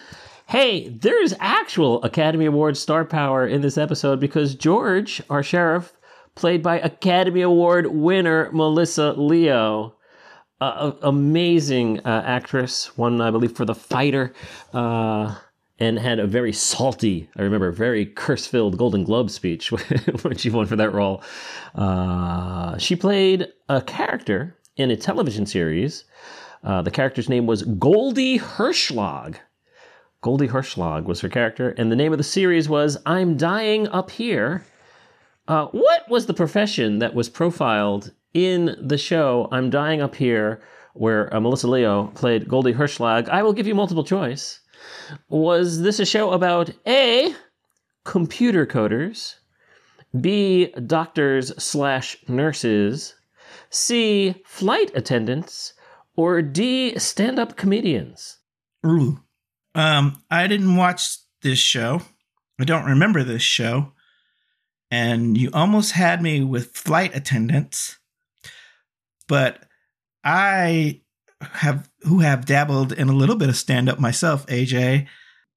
Hey, there's actual Academy Award star power in this episode because George, our sheriff, played by Academy Award winner Melissa Leo. Uh, amazing uh, actress, one I believe for The Fighter, uh, and had a very salty, I remember, very curse-filled Golden Globe speech when she won for that role. Uh, she played a character in a television series. Uh, the character's name was Goldie Hirschlag. Goldie Hirschlag was her character, and the name of the series was I'm Dying Up Here. Uh, what was the profession that was profiled in the show, I'm Dying Up Here, where uh, Melissa Leo played Goldie Hirschlag? I will give you multiple choice. Was this a show about A, computer coders, B, doctors slash nurses, C, flight attendants, or D, stand-up comedians? Ooh. Um, I didn't watch this show. I don't remember this show. And you almost had me with flight attendants. But I have, who have dabbled in a little bit of stand-up myself, A J,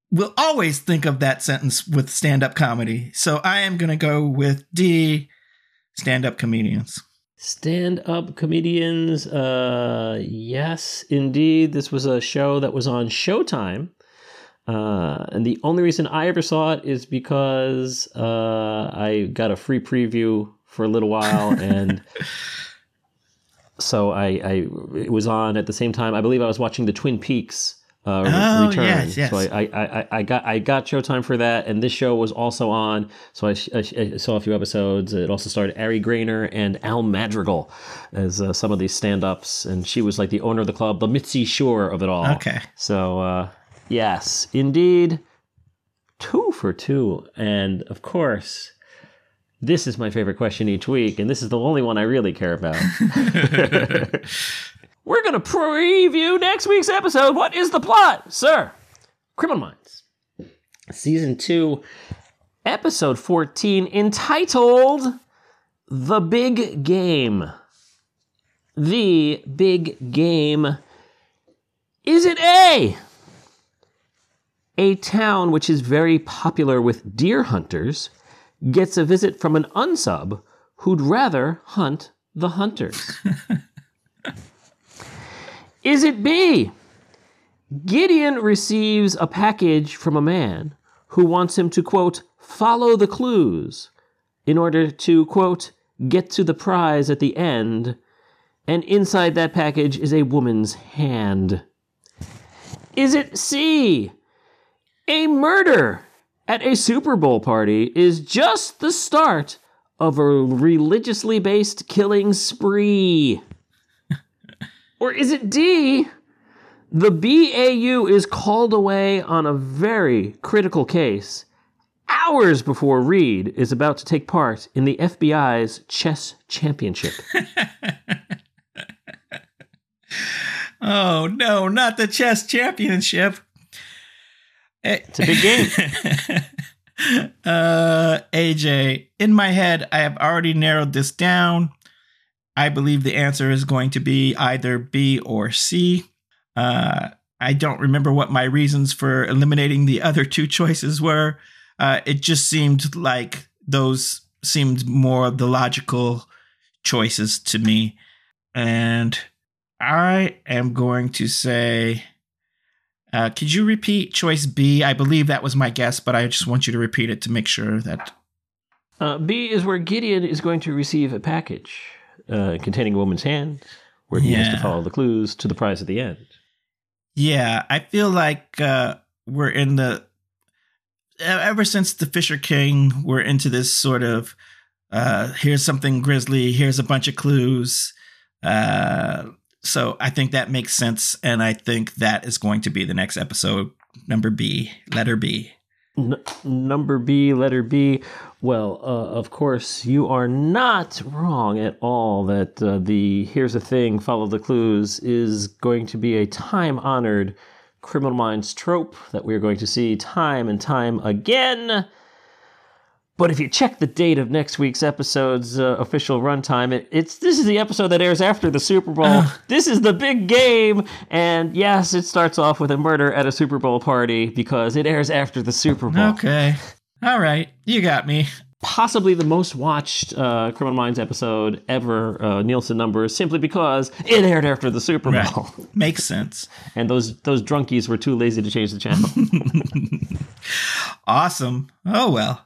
will always think of that sentence with stand-up comedy. So I am going to go with D, stand-up comedians. Stand-up comedians, uh, yes, indeed. This was a show that was on Showtime. Uh, and the only reason I ever saw it is because uh, I got a free preview for a little while. And so I, I it was on at the same time. I believe I was watching the Twin Peaks uh, oh, return. Yes, yes. So I, I, I got I got Showtime for that. And this show was also on. So I, I, I saw a few episodes. It also starred Ari Grainer and Al Madrigal as uh, some of these stand-ups. And she was like the owner of the club, the Mitzi Shore of it all. Okay. So... Uh, yes, indeed. Two for two. And, of course, this is my favorite question each week, and this is the only one I really care about. We're going to preview next week's episode. What is the plot, sir? Criminal Minds. Season two, episode fourteen, entitled The Big Game. The Big Game. Is it A, a town which is very popular with deer hunters gets a visit from an unsub who'd rather hunt the hunters? Is it B, Gideon receives a package from a man who wants him to, quote, follow the clues in order to, quote, get to the prize at the end, and inside that package is a woman's hand? Is it C, a murder at a Super Bowl party is just the start of a religiously based killing spree? Or is it D, the B A U is called away on a very critical case hours before Reed is about to take part in the F B I's chess championship? Oh, no, not the chess championship. It's a big game. uh, A J, in my head, I have already narrowed this down. I believe the answer is going to be either B or C. Uh, I don't remember what my reasons for eliminating the other two choices were. Uh, it just seemed like those seemed more the logical choices to me. And I am going to say... Uh, could you repeat choice B? I believe that was my guess, but I just want you to repeat it to make sure that... Uh, B is where Gideon is going to receive a package uh, containing a woman's hand, where he yeah. has to follow the clues to the prize at the end. Yeah, I feel like uh, we're in the... Ever since the Fisher King, we're into this sort of, uh, here's something grisly, here's a bunch of clues, uh... So I think that makes sense, and I think that is going to be the next episode, number B, letter B. N- number B, letter B. Well, uh, of course, you are not wrong at all that uh, the here's a thing, follow the clues, is going to be a time-honored Criminal Minds trope that we're going to see time and time again. But if you check the date of next week's episode's uh, official runtime, it, it's this is the episode that airs after the Super Bowl. Uh, this is the big game. And yes, it starts off with a murder at a Super Bowl party because it airs after the Super Bowl. Okay. All right. You got me. Possibly the most watched uh, Criminal Minds episode ever, uh, Nielsen numbers, simply because it aired after the Super Bowl. Right. Makes sense. And those, those drunkies were too lazy to change the channel. Awesome. Oh, well.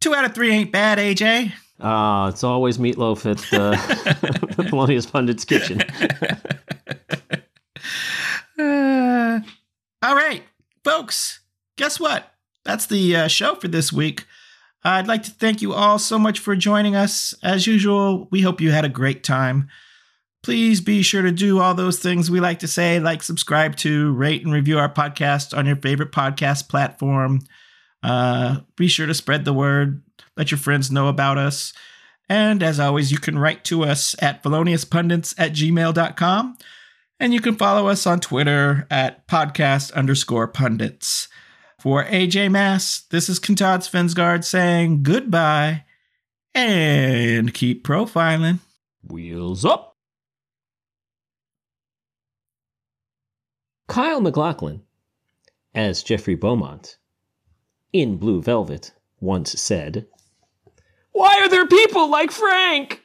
Two out of three ain't bad, A J. Ah, uh, it's always meatloaf at uh, the Belonious Pundits' kitchen. uh, all right, folks, guess what? That's the uh, show for this week. Uh, I'd like to thank you all so much for joining us. As usual, we hope you had a great time. Please be sure to do all those things we like to say, like subscribe to, rate and review our podcast on your favorite podcast platform. Uh, be sure to spread the word. let your friends know about us. And as always, you can write to us at belonious pundits at gmail dot com. And you can follow us on Twitter at podcast underscore pundits. For A J Mass, this is Kentod Svensgaard saying goodbye and keep profiling. Wheels up. Kyle MacLachlan, as Jeffrey Beaumont, in Blue Velvet, once said, "Why are there people like Frank?"